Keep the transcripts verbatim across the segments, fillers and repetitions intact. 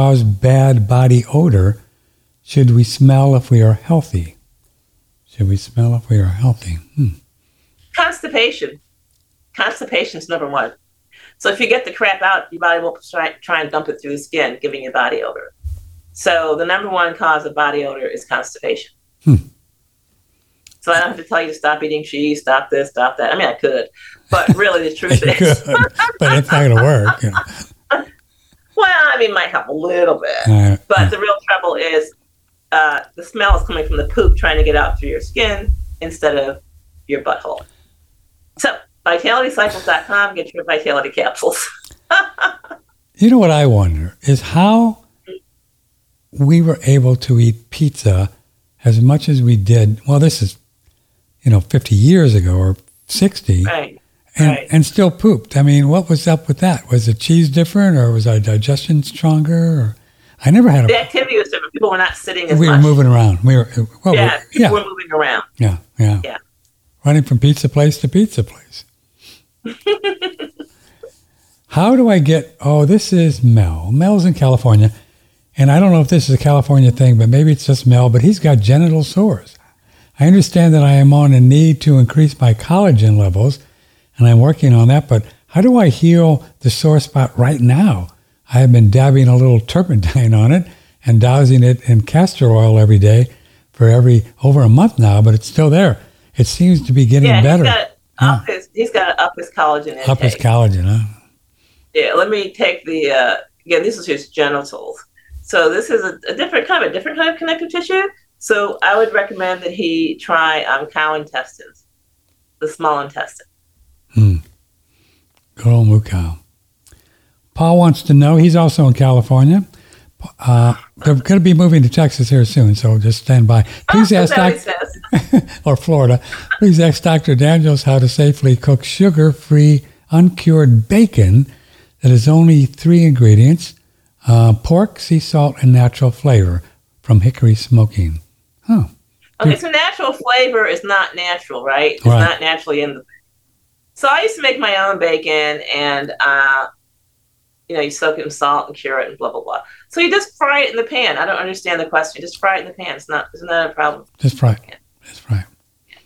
cause bad body odor should we smell if we are healthy? Should we smell if we are healthy? Hmm. Constipation. Constipation is number one. So if you get the crap out, your body won't try, try and dump it through the skin, giving you body odor. So the number one cause of body odor is constipation. Hmm. So I don't have to tell you to stop eating cheese, stop this, stop that. I mean, I could, but really the truth is. Could, but it's not going to work. You know. Well, I mean, it might help a little bit. Uh, but uh. the real trouble is uh, the smell is coming from the poop trying to get out through your skin instead of your butthole. So vitality cycles dot com, get your Vitality capsules. You know what I wonder is how we were able to eat pizza as much as we did. Well, this is, you know, fifty years ago or sixty, right. and right. and still pooped. I mean, what was up with that? Was the cheese different, or was our digestion stronger? Or, I never had a... The activity was different. People were not sitting as we much. We were moving around. We were, well, yeah, we, people yeah. were moving around. Yeah, yeah, yeah. Running from pizza place to pizza place. How do I get... Oh, this is Mel. Mel's in California. And I don't know if this is a California thing, but maybe it's just Mel, but he's got genital sores. I understand that I am on a need to increase my collagen levels, and I'm working on that, but how do I heal the sore spot right now? I have been dabbing a little turpentine on it and dousing it in castor oil every day for every over a month now, but it's still there. It seems to be getting yeah, better. He's got, huh? his, he's got to up his collagen intake. Up his collagen, huh? Yeah, let me take the, uh, again, this is his genitals. So this is a, a different kind of a different kind of connective tissue. So I would recommend that he try um, cow intestines, the small intestine. Hmm. Good old moo cow. Paul wants to know. He's also in California. Uh, they're going to be moving to Texas here soon, so just stand by. Please oh, ask Doctor or Florida. Please ask Doctor Daniels how to safely cook sugar-free, uncured bacon that is only three ingredients. Uh, pork, sea salt, and natural flavor from hickory smoking. Huh. Okay, so natural flavor is not natural, right? It's right. not naturally in the... So I used to make my own bacon, and, uh, you know, you soak it in salt and cure it and blah, blah, blah. So you just fry it in the pan. I don't understand the question. Just fry it in the pan. It's not, it's not a problem. Just fry it. Yeah. Just fry it. Yeah.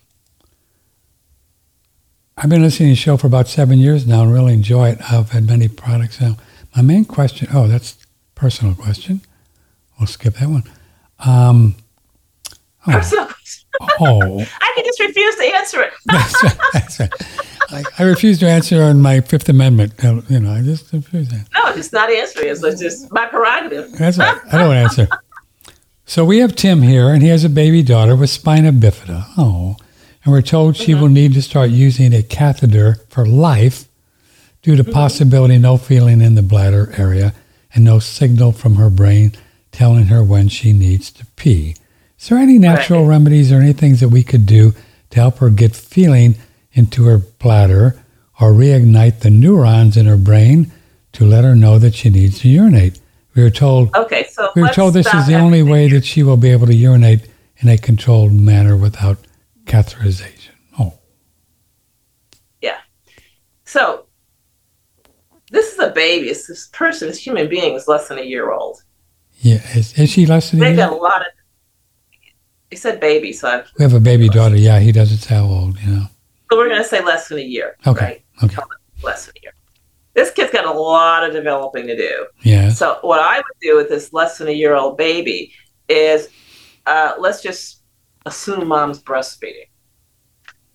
I've been listening to the show for about seven years now and really enjoy it. I've had many products now. My main question... Oh, that's... Personal question. We'll skip that one. Um, oh. Personal question. Oh. I can just refuse to answer it. That's right. That's right. I, I refuse to answer on my Fifth Amendment. You know, I just refuse that. No, it's not answering. It's just my prerogative. That's right. I don't answer. So we have Tim here, and he has a baby daughter with spina bifida. Oh. And we're told mm-hmm. she will need to start using a catheter for life due to mm-hmm. possibility no feeling in the bladder area. And no signal from her brain telling her when she needs to pee. Is there any natural right. remedies or any things that we could do to help her get feeling into her bladder or reignite the neurons in her brain to let her know that she needs to urinate? We were told Okay, so we were told this is the only way that she will be able to urinate in a controlled manner without catheterization. Oh. Yeah. So this is a baby. It's this person, this human being, is less than a year old. Yeah, is, is she less than They've a year old? They've got a lot of... He said baby, so I've... We have a baby daughter, yeah, he doesn't say how old, you know. So we're going to say less than a year. Okay, right? okay. Less than a year. This kid's got a lot of developing to do. Yeah. So what I would do with this less than a year old baby is, uh, let's just assume mom's breastfeeding.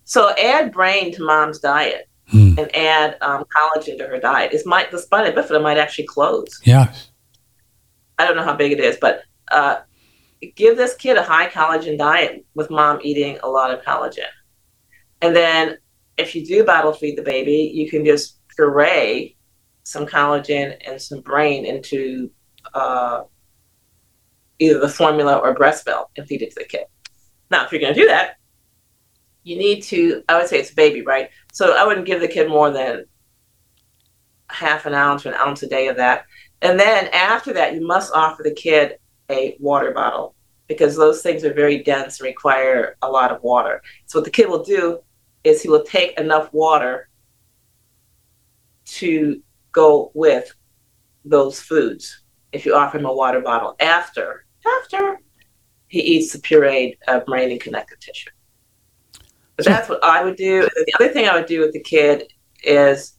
So add brain to mom's diet. Hmm. And add um, collagen to her diet. It might, the spina bifida might actually close. Yeah. I don't know how big it is, but uh, give this kid a high collagen diet with mom eating a lot of collagen. And then if you do bottle feed the baby, you can just puree some collagen and some brain into uh, either the formula or breast milk and feed it to the kid. Now, if you're going to do that, you need to, I would say it's a baby, right? So I wouldn't give the kid more than half an ounce or an ounce a day of that. And then after that, you must offer the kid a water bottle because those things are very dense and require a lot of water. So what the kid will do is he will take enough water to go with those foods. if you offer him a water bottle after, after he eats the pureed of brain and connective tissue. But that's what I would do. And the other thing I would do with the kid is,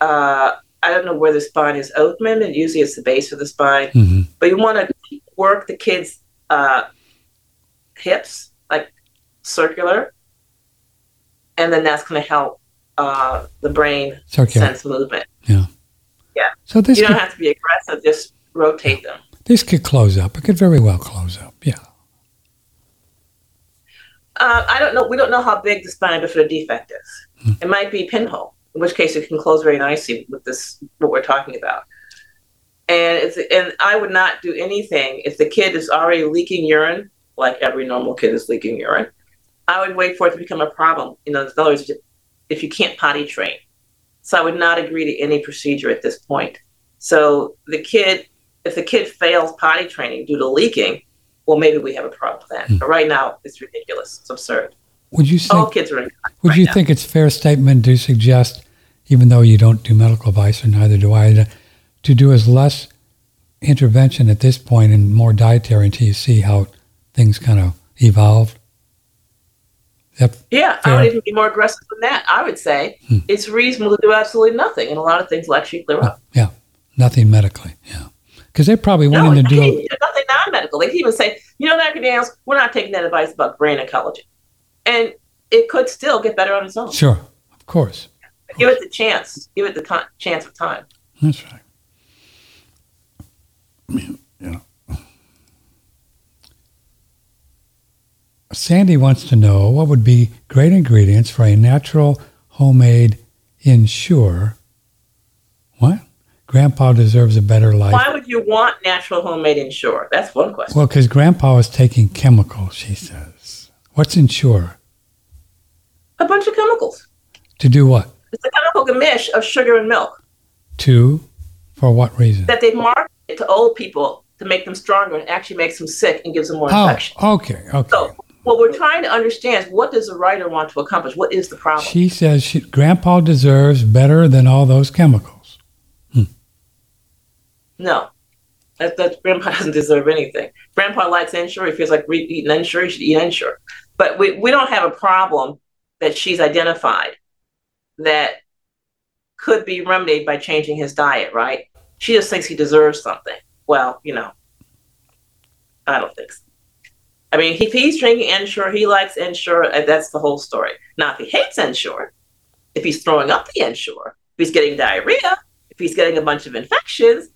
uh, I don't know where the spine is open, and usually it's the base of the spine, mm-hmm. but you want to work the kid's uh, hips, like circular, and then that's going to help uh, the brain Circular. sense movement. Yeah. Yeah. So this you could, don't have to be aggressive, just rotate them. This could close up. It could very well close up, yeah. Uh, I don't know. We don't know how big the spina bifida defect is. Mm-hmm. It might be pinhole, in which case it can close very nicely with this, what we're talking about. And it's, and I would not do anything if the kid is already leaking urine, like every normal kid is leaking urine. I would wait for it to become a problem. You know, in other words, if you can't potty train. So I would not agree to any procedure at this point. So the kid, if the kid fails potty training due to leaking, well, maybe we have a problem then. Mm. But right now, it's ridiculous. It's absurd. Would you think, all kids are in Would right you now. think it's a fair statement to suggest, even though you don't do medical advice, or neither do I, to, to do as less intervention at this point and more dietary until you see how things kind of evolve? Yep. Yeah, fair. I would even be more aggressive than that. I would say hmm. it's reasonable to do absolutely nothing, and a lot of things will actually clear up. Uh, yeah, nothing medically, yeah. Because they probably no, wanting to do... Can, a- nothing non-medical. They can even say, you know, Doctor Daniels, we're not taking that advice about brain ecology. And it could still get better on its own. Sure, of course. Of Give course. it the chance. Give it the con- chance of time. That's right. Yeah. Sandy wants to know, what would be great ingredients for a natural homemade Ensure? What? Grandpa deserves a better life. Why would you want natural homemade Ensure? That's one question. Well, because Grandpa is taking chemicals, she says. What's Ensure? A bunch of chemicals. To do what? It's a chemical gamish of sugar and milk. To? For what reason? That they market it to old people to make them stronger, and actually makes them sick and gives them more oh, infection. Oh, okay, okay. So what we're trying to understand is, what does the writer want to accomplish? What is the problem? She says she, Grandpa deserves better than all those chemicals. Hmm. No, that, that Grandpa doesn't deserve anything. Grandpa likes Ensure. He feels like re- eating Ensure. He should eat Ensure. But we, we don't have a problem that she's identified that could be remedied by changing his diet, right? She just thinks he deserves something. Well, you know, I don't think so. I mean, if he's drinking Ensure, he likes Ensure, that's the whole story. Now, if he hates Ensure, if he's throwing up the Ensure, if he's getting diarrhea, if he's getting a bunch of infections,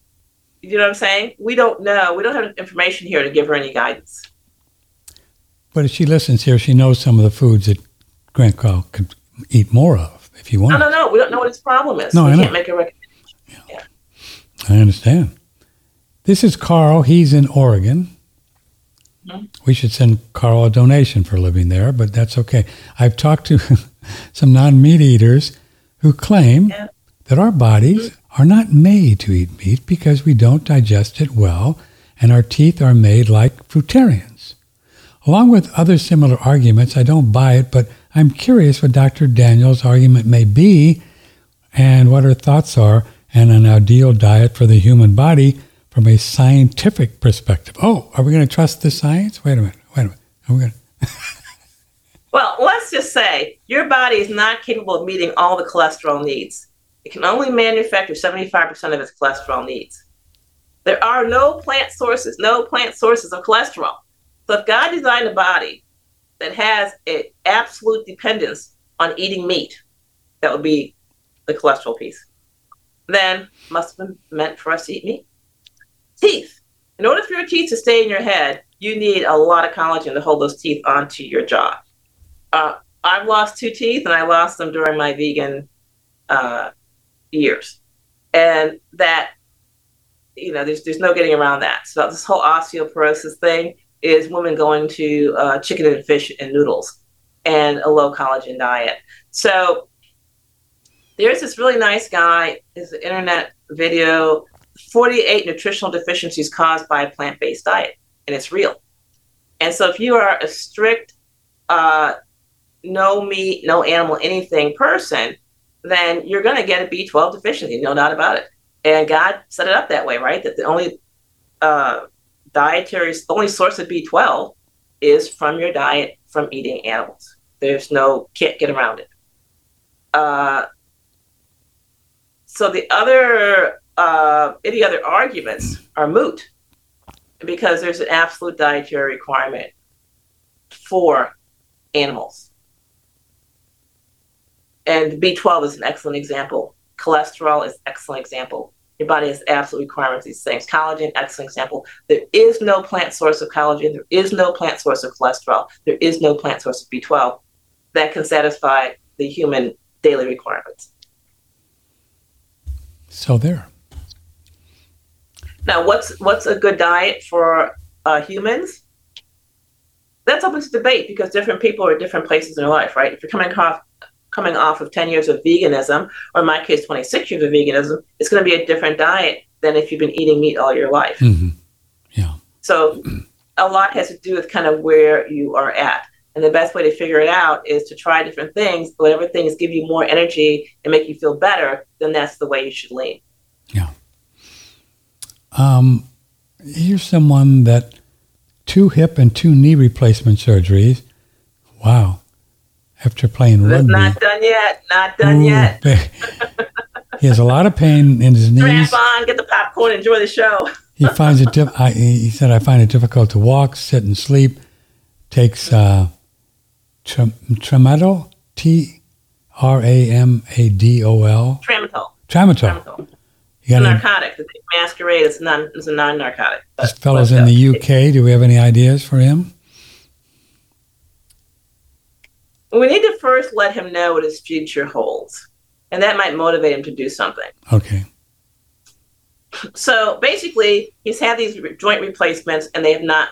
you know what I'm saying? We don't know. We don't have information here to give her any guidance. But if she listens here, she knows some of the foods that Grandpa could eat more of, if you want. No, no, no. We don't know what his problem is. No, we I can't know. make a recommendation. Yeah. Yeah. I understand. This is Carl. He's in Oregon. Mm-hmm. We should send Carl a donation for living there, but that's okay. I've talked to some non-meat eaters who claim yeah. that our bodies are not made to eat meat because we don't digest it well, and our teeth are made like fruitarians. Along with other similar arguments, I don't buy it, but I'm curious what Doctor Daniels' argument may be and what her thoughts are on an ideal diet for the human body from a scientific perspective. Oh, are we going to trust the science? Wait a minute. Wait a minute. Are we going to? Well, let's just say your body is not capable of meeting all the cholesterol needs. It can only manufacture seventy-five percent of its cholesterol needs. There are no plant sources, no plant sources of cholesterol. So if God designed a body that has an absolute dependence on eating meat, that would be the cholesterol piece, then must have been meant for us to eat meat. Teeth. In order for your teeth to stay in your head, you need a lot of collagen to hold those teeth onto your jaw. Uh, I've lost two teeth, and I lost them during my vegan uh, years. And that, you know, there's there's no getting around that. So this whole osteoporosis thing is women going to uh, chicken and fish and noodles and a low collagen diet. So there's this really nice guy, his internet video, forty-eight nutritional deficiencies caused by a plant-based diet, and it's real. And so if you are a strict uh, no meat, no animal, anything person, then you're going to get a B twelve deficiency, no doubt about it. And God set it up that way, right? That the only uh, dietary, only source of B twelve is from your diet, from eating animals. There's no, can't get around it. Uh, so the other, uh, any other arguments are moot because there's an absolute dietary requirement for animals. And B twelve is an excellent example. Cholesterol is an excellent example. Your body has absolute requirements, these things. Collagen, excellent example. There is no plant source of collagen. There is no plant source of cholesterol. There is no plant source of B twelve that can satisfy the human daily requirements. So there. Now, what's what's a good diet for uh, humans? That's open to debate because different people are at different places in their life, right? If you're coming off coming off of ten years of veganism, or in my case, twenty-six years of veganism, it's going to be a different diet than if you've been eating meat all your life. Mm-hmm. Yeah. So a lot has to do with kind of where you are at. And the best way to figure it out is to try different things. Whatever things give you more energy and make you feel better, then that's the way you should lean. Yeah. Um, here's someone that two hip and two knee replacement surgeries. Wow. After playing rugby. Not done yet. Not done Ooh, yet. He has a lot of pain in his knees. Strap on, get the popcorn, enjoy the show. he finds it. Diff- I, he said, "I find it difficult to walk, sit, and sleep." Takes uh, tra- tramadol. T R A M A D O L. Tramadol. Tramadol. It's a narcotic. It masquerades. It's non. It's a non-narcotic. This fellow's in the U K. Do we have any ideas for him? We need to first let him know what his future holds, and that might motivate him to do something. Okay. So basically, he's had these re- joint replacements, and they have not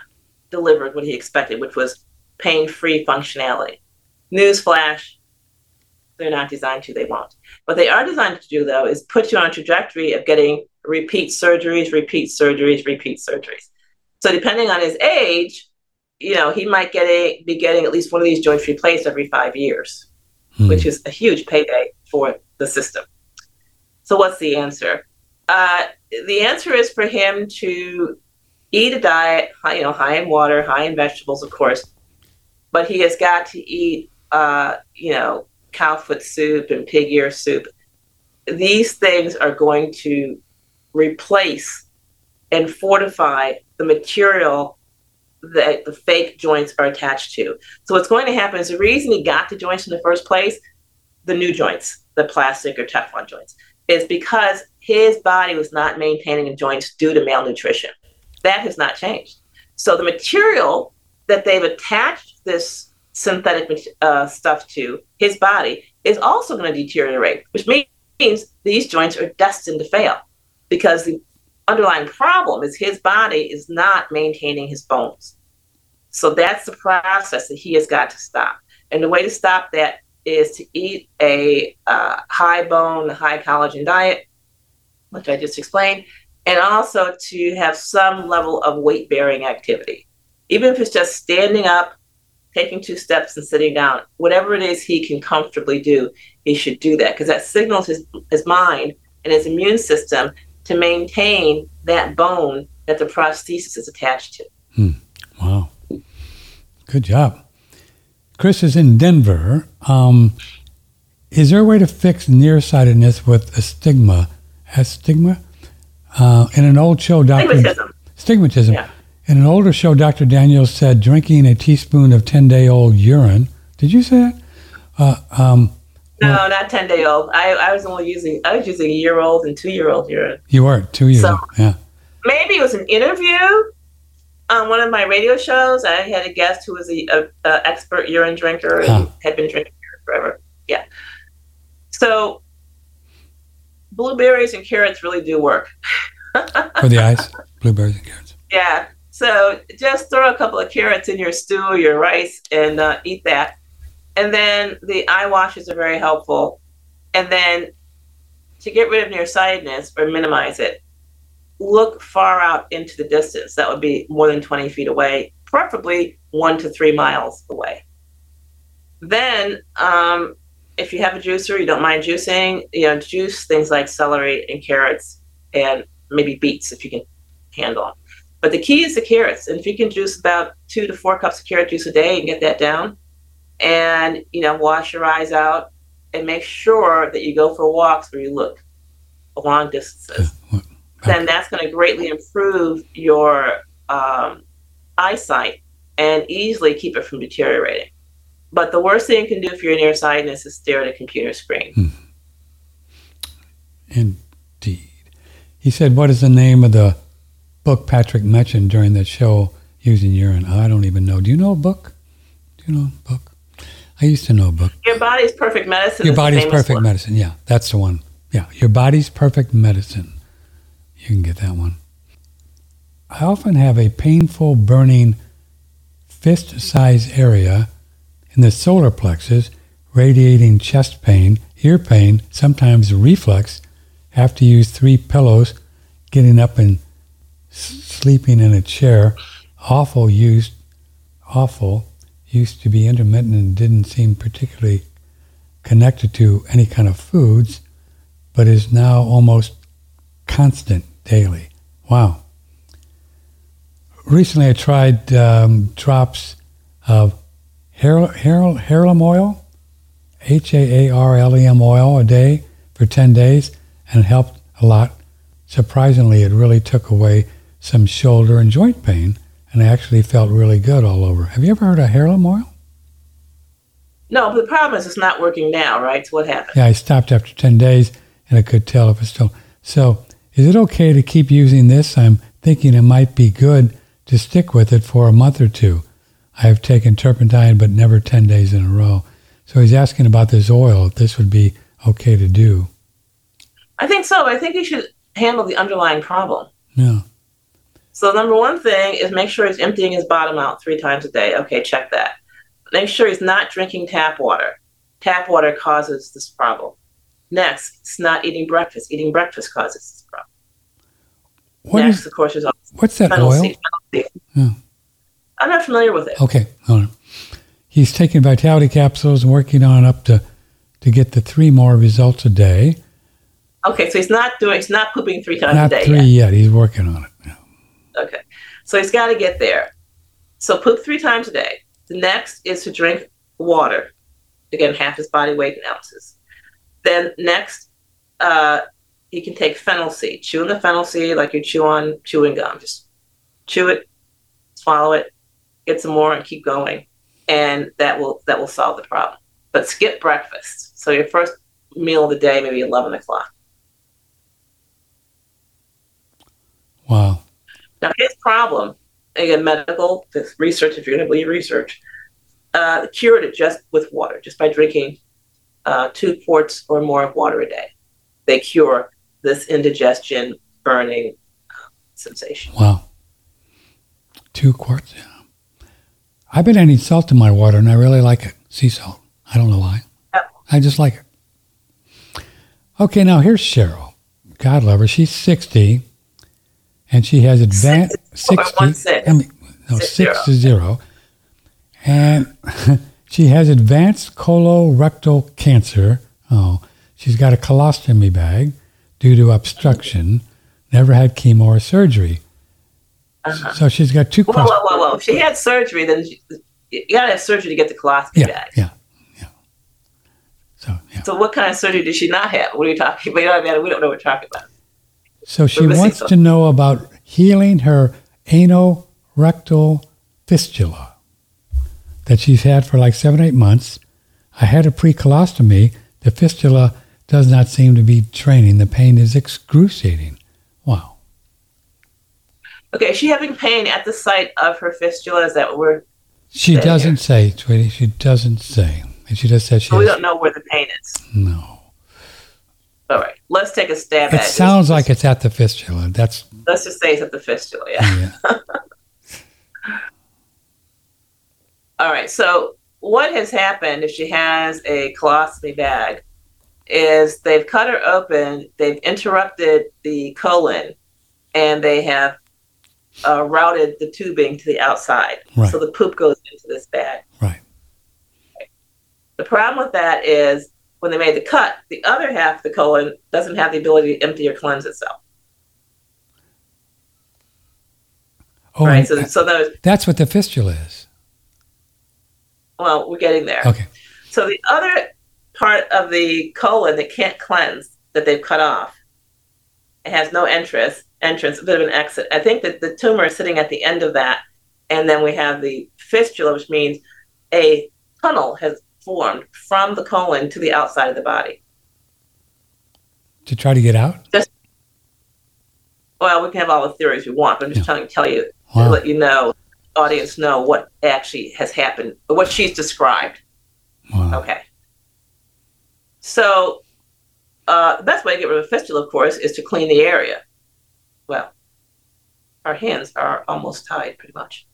delivered what he expected, which was pain-free functionality. Newsflash, they're not designed to, they won't. What they are designed to do, though, is put you on a trajectory of getting repeat surgeries, repeat surgeries, repeat surgeries. So depending on his age, you know, he might get a, be getting at least one of these joints replaced every five years, hmm. which is a huge payday for the system. So what's the answer? Uh, the answer is for him to eat a diet, high, you know, high in water, high in vegetables, of course, but he has got to eat, uh, you know, cow foot soup and pig ear soup. These things are going to replace and fortify the material that the fake joints are attached to. So what's going to happen is the reason he got the joints in the first place, the new joints, the plastic or Teflon joints, is because his body was not maintaining the joints due to malnutrition. That has not changed. So the material that they've attached this synthetic uh, stuff to his body is also going to deteriorate, which means these joints are destined to fail because the underlying problem is his body is not maintaining his bones. So that's the process that he has got to stop. And the way to stop that is to eat a uh, high bone, high collagen diet, which I just explained, and also to have some level of weight bearing activity. Even if it's just standing up, taking two steps and sitting down, whatever it is he can comfortably do, he should do that because that signals his, his mind and his immune system to maintain that bone that the prosthesis is attached to. Hmm. Wow. Good job. Chris is in Denver. Um, is there a way to fix nearsightedness with astigma? Astigma? Uh, in an old show, Doctor Stigmatism. Stigmatism. Yeah. In an older show, Doctor Daniels said drinking a teaspoon of ten-day-old urine. Did you say that? Uh, um, No, not ten day old. I, I was only using I was using a year old and two year old urine. You were two years so old. Yeah. Maybe it was an interview on one of my radio shows. I had a guest who was a, a, a expert urine drinker and huh. had been drinking urine forever. Yeah. So blueberries and carrots really do work. For the eyes, blueberries and carrots. Yeah. So just throw a couple of carrots in your stew or your rice and uh, eat that. And then the eye washes are very helpful. And then to get rid of nearsightedness or minimize it, look far out into the distance. That would be more than twenty feet away, preferably one to three miles away. Then um, if you have a juicer, you don't mind juicing, you know, juice things like celery and carrots and maybe beets if you can handle them. But the key is the carrots. And if you can juice about two to four cups of carrot juice a day and get that down, and, you know, wash your eyes out and make sure that you go for walks where you look long distances. Yeah. Okay. Then that's going to greatly improve your um, eyesight and easily keep it from deteriorating. But the worst thing you can do if you're nearsightedness is stare at a computer screen. Hmm. Indeed. He said, what is the name of the book Patrick mentioned during the show using urine? I don't even know. Do you know a book? Do you know a book? I used to know a book. Your Body's Perfect Medicine. Your Body's Perfect one. Medicine. Yeah, that's the one. Yeah, Your Body's Perfect Medicine. You can get that one. I often have a painful, burning, fist-sized area in the solar plexus, radiating chest pain, ear pain, sometimes reflux. Have to use three pillows, getting up and sleeping in a chair. Awful used, awful used to be intermittent and didn't seem particularly connected to any kind of foods, but is now almost constant daily. Wow. Recently I tried um, drops of Haarlem oil, H A A R L E M oil a day for ten days, and it helped a lot. Surprisingly, it really took away some shoulder and joint pain, and I actually felt really good all over. Have you ever heard of Haarlem oil? No, but the problem is it's not working now, right? So what happened? Yeah, I stopped after ten days, and I could tell if it's still... So is it okay to keep using this? I'm thinking it might be good to stick with it for a month or two. I have taken turpentine, but never ten days in a row. So he's asking about this oil, if this would be okay to do. I think so. I think you should handle the underlying problem. Yeah. So number one thing is make sure he's emptying his bottom out three times a day. Okay, check that. Make sure he's not drinking tap water. Tap water causes this problem. Next, it's not eating breakfast. Eating breakfast causes this problem. What Next, is, of course, is also what's that oil? Seed, seed. Yeah. I'm not familiar with it. Okay, hold on. He's taking Vitality capsules and working on up to, to get the three more results a day. Okay, so he's not doing, he's not pooping three times not a day. Not three yet. yet. He's working on it. Yeah. Okay, so he's got to get there. So poop three times a day. The next is to drink water. Again, half his body weight in ounces. Then next, uh, you can take fennel seed. Chew on the fennel seed like you chew on chewing gum. Just chew it, swallow it, get some more, and keep going. And that will that will solve the problem. But skip breakfast. So your first meal of the day, maybe eleven o'clock. Wow. Now his problem, again, medical, this research, if you're going to believe research, uh, cured it just with water, just by drinking Uh, two quarts or more of water a day. They cure this indigestion, burning sensation. Wow. Two quarts, yeah. I've been adding salt in my water, and I really like it. Sea salt. I don't know why. Yep. I just like it. Okay, now here's Cheryl. God love her. She's sixty, and she has advanced... sixty, sixty, I mean, no, six, six to zero. And... She has advanced colorectal cancer. Oh, she's got a colostomy bag due to obstruction. Never had chemo or surgery. Uh-huh. So she's got two. Whoa, cost- whoa, whoa, whoa! If she had surgery, then she, you gotta have surgery to get the colostomy yeah, bag. Yeah, yeah. So, yeah. So, what kind of surgery did she not have? What are you talking about? We don't know what we're talking about. So she wants to know about healing her anorectal fistula that she's had for like seven, eight months. I had a pre-colostomy. The fistula does not seem to be draining. The pain is excruciating. Wow. Okay, is she having pain at the site of her fistula? Is that what we're She doesn't here? say, sweetie. She doesn't say. And she just says she so has, we don't know where the pain is. No. All right, let's take a stab it at it. It sounds like it's at the fistula. That's. Let's just say it's at the fistula, yeah. yeah. All right, so what has happened if she has a colostomy bag is they've cut her open, they've interrupted the colon, and they have uh, routed the tubing to the outside. Right. So the poop goes into this bag. Right. right. The problem with that is when they made the cut, the other half of the colon doesn't have the ability to empty or cleanse itself. Oh, right? So, so that was, that's what the fistula is. Well, we're getting there. Okay. So the other part of the colon that can't cleanse, that they've cut off, it has no entrance, entrance, a bit of an exit. I think that the tumor is sitting at the end of that. And then we have the fistula, which means a tunnel has formed from the colon to the outside of the body. To try to get out? Just, well, we can have all the theories we want, but I'm just yeah. trying to tell you, wow. to let you know, audience know what actually has happened, what she's described. Wow. Okay. So uh, the best way to get rid of a fistula, of course, is to clean the area. Well, our hands are almost tied pretty much.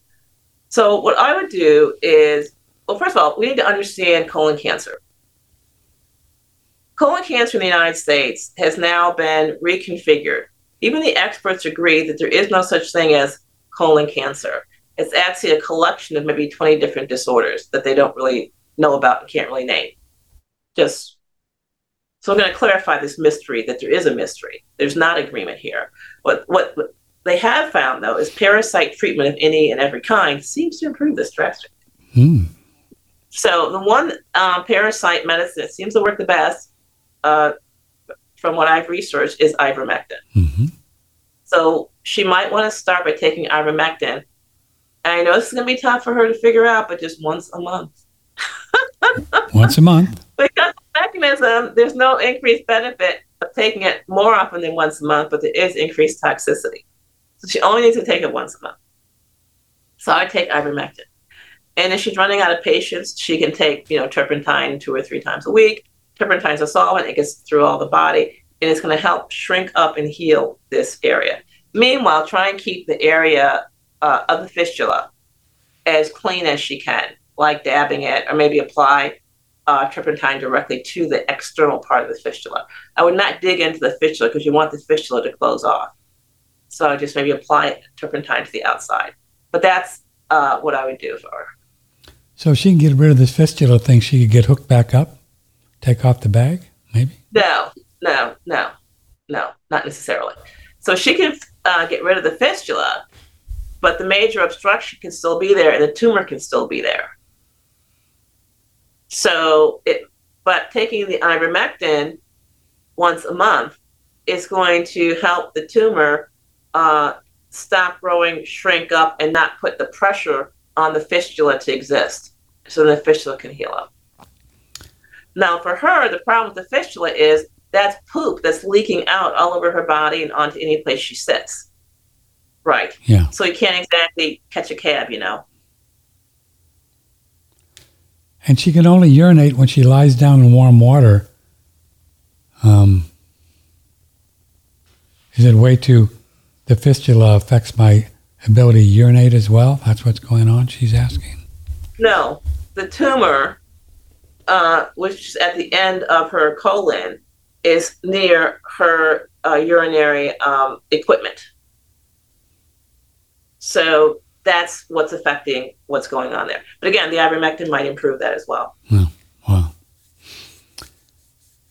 So what I would do is, well, first of all, we need to understand colon cancer. Colon cancer in the United States has now been reconfigured. Even the experts agree that there is no such thing as colon cancer. It's actually a collection of maybe twenty different disorders that they don't really know about and can't really name. Just so I'm going to clarify this mystery, that there is a mystery. There's not agreement here. What, what, what they have found, though, is parasite treatment of any and every kind seems to improve this drastically. Hmm. So the one uh, parasite medicine that seems to work the best, uh, from what I've researched, is ivermectin. Mm-hmm. So she might want to start by taking ivermectin. I know this is going to be tough for her to figure out, but just once a month. Once a month. Because the mechanism, there's no increased benefit of taking it more often than once a month, but there is increased toxicity. So she only needs to take it once a month. So I take ivermectin. And if she's running out of patients, she can take, you know, turpentine two or three times a week. Turpentine's a solvent. It gets through all the body. And it's going to help shrink up and heal this area. Meanwhile, try and keep the area uh, of the fistula as clean as she can, like dabbing it, or maybe apply uh, turpentine directly to the external part of the fistula. I would not dig into the fistula because you want the fistula to close off. So just maybe apply turpentine to the outside. But that's uh, what I would do for her. So if she can get rid of this fistula thing, she could get hooked back up, take off the bag, maybe? No, no, no, no, not necessarily. So she can uh, get rid of the fistula, but the major obstruction can still be there and the tumor can still be there. So, it, but taking the ivermectin once a month is going to help the tumor uh, stop growing, shrink up, and not put the pressure on the fistula to exist. So the fistula can heal up. Now, for her, the problem with the fistula is that's poop that's leaking out all over her body and onto any place she sits. Right. Yeah. So you can't exactly catch a cab, you know. And she can only urinate when she lies down in warm water. Um, is it way too, the fistula affects my ability to urinate as well? That's what's going on, she's asking. No, the tumor, uh, which is at the end of her colon, is near her uh, urinary um, equipment. So that's what's affecting what's going on there. But again, the ivermectin might improve that as well. Wow. wow.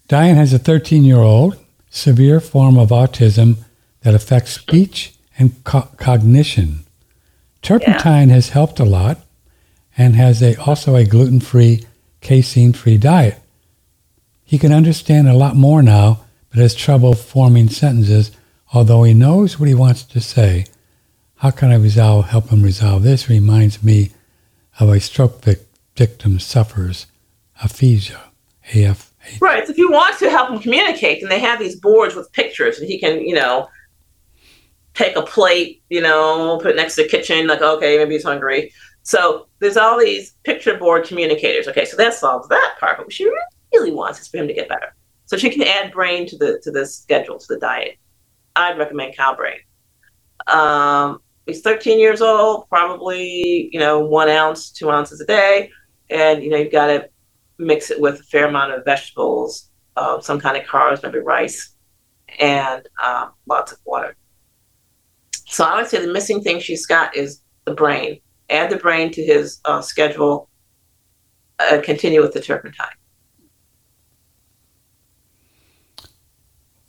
Diane has a thirteen-year-old, severe form of autism that affects speech and co- cognition. Turpentine yeah. has helped a lot and has a also a gluten-free, casein-free diet. He can understand a lot more now, but has trouble forming sentences, although he knows what he wants to say. How can I resolve, help him resolve? This reminds me of a stroke vic- victim suffers aphasia. A F. Right. So if you want to help him communicate, then they have these boards with pictures, and he can, you know, take a plate, you know, put it next to the kitchen, like, okay, maybe he's hungry. So there's all these picture board communicators. Okay, so that solves that part. But what she really wants is for him to get better. So she can add brain to the to the schedule, to the diet. I'd recommend cow brain. Um, He's thirteen years old, probably, you know, one ounce, two ounces a day. And, you know, you've got to mix it with a fair amount of vegetables, uh, some kind of carbs, maybe rice, and uh, lots of water. So I would say the missing thing she's got is the brain. Add the brain to his uh, schedule and uh, continue with the turpentine.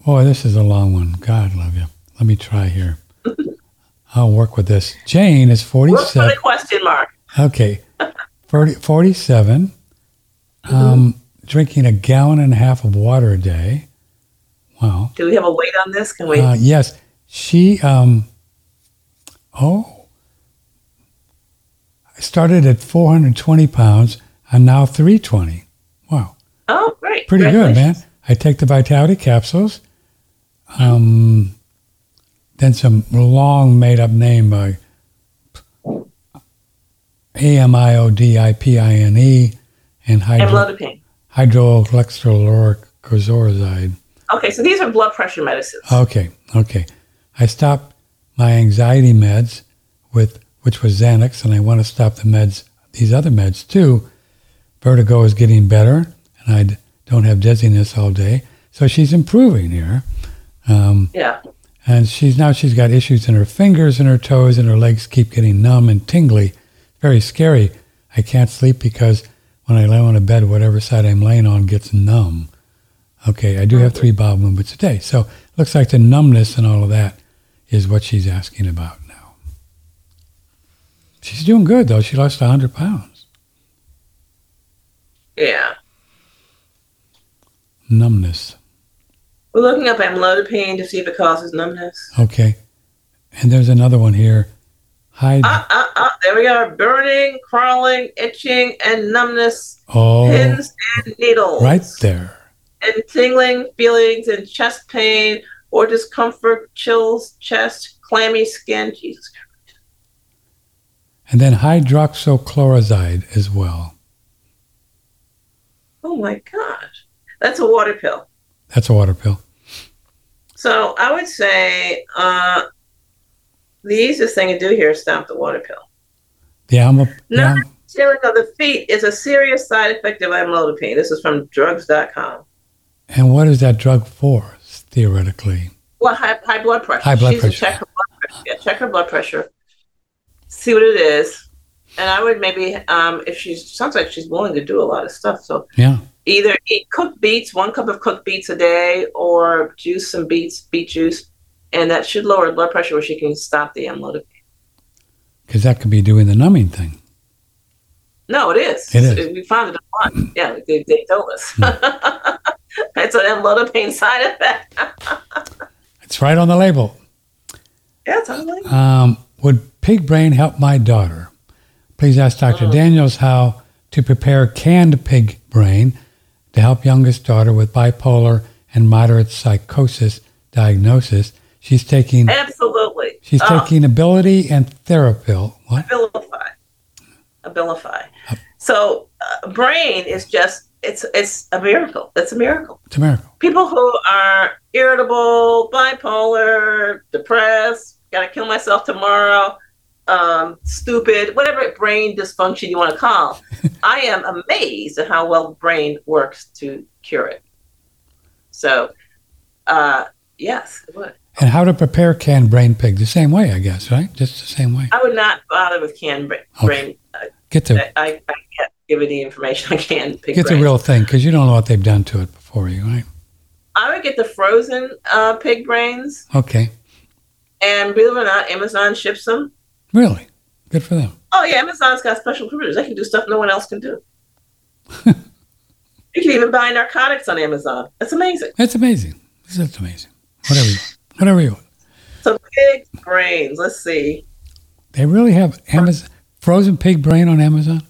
Boy, this is a long one. God love you. Let me try here. I'll work with this. Jane is forty-seven. Look for the question mark. Okay. forty, forty-seven, mm-hmm. um, drinking a gallon and a half of water a day. Wow. Do we have a weight on this? Can we? Uh, yes. She, um, oh, I started at four hundred twenty pounds. I'm now three twenty. Wow. Oh, great. Pretty good, man. I take the Vitality capsules. Um, then some long made-up name by amlodipine and hydro- hydrochlorothiazide. Okay, so these are blood pressure medicines. Okay, okay. I stopped my anxiety meds, with which was Xanax, and I want to stop the meds, these other meds too. Vertigo is getting better, and I don't have dizziness all day. So she's improving here. Um, yeah. And she's now she's got issues in her fingers and her toes, and her legs keep getting numb and tingly. Very scary. I can't sleep because when I lay on a bed, whatever side I'm laying on gets numb. Okay, I do have three bowel movements a day. So it looks like the numbness and all of that is what she's asking about now. She's doing good, though. She lost one hundred pounds. Yeah. Numbness. We're looking up amlodipine to see if it causes numbness. Okay. And there's another one here. Hyd- uh, uh, uh, there we are. Burning, crawling, itching, and numbness. Oh, pins and needles. Right there. And tingling feelings and chest pain or discomfort, chills, chest, clammy skin. Jesus Christ. And then hydroxychlorothiazide as well. Oh, my gosh. That's a water pill. That's a water pill. So I would say uh, the easiest thing to do here is stop the water pill. The amlodipine. Not tearing of the feet is a serious side effect of amlodipine. This is from drugs dot com. And what is that drug for, theoretically? Well, high, high blood pressure. High blood She's pressure. Check her blood pressure. Yeah, check her blood pressure. See what it is. And I would maybe, um, if she sounds like she's willing to do a lot of stuff. So yeah, either eat cooked beets, one cup of cooked beets a day, or juice some beets, beet juice, and that should lower blood pressure where she can stop the amlodipine. Because that could be doing the numbing thing. No, it is. It is. We found it online. Yeah, they, they told us. Mm. That's an amlodipine side effect. It's right on the label. Yeah, it's on the label. Um, would pig brain help my daughter? Please ask Doctor Oh. Daniels how to prepare canned pig brain to help youngest daughter with bipolar and moderate psychosis diagnosis. She's taking absolutely. She's oh. taking Ability and Therapil. What? Abilify. Abilify. Uh, so uh, brain is just. It's it's a miracle. It's a miracle. It's a miracle. People who are irritable, bipolar, depressed, gotta kill myself tomorrow, um, stupid, whatever brain dysfunction you want to call. I am amazed at how well brain works to cure it. So, uh, yes, it would. And how to prepare canned brain pig? The same way, I guess, right? Just the same way. I would not bother with canned brain. Okay. Uh, get to I, I, I get. Give it the information I can. Pick get the brain. Real thing, because you don't know what they've done to it before you, right? I would get the frozen uh, pig brains. Okay. And believe it or not, Amazon ships them. Really? Good for them. Oh, yeah. Amazon's got special privileges. They can do stuff no one else can do. You can even buy narcotics on Amazon. That's amazing. That's amazing. That's amazing. Whatever you want. Whatever you want. So pig brains. Let's see. They really have Amazon frozen pig brain on Amazon?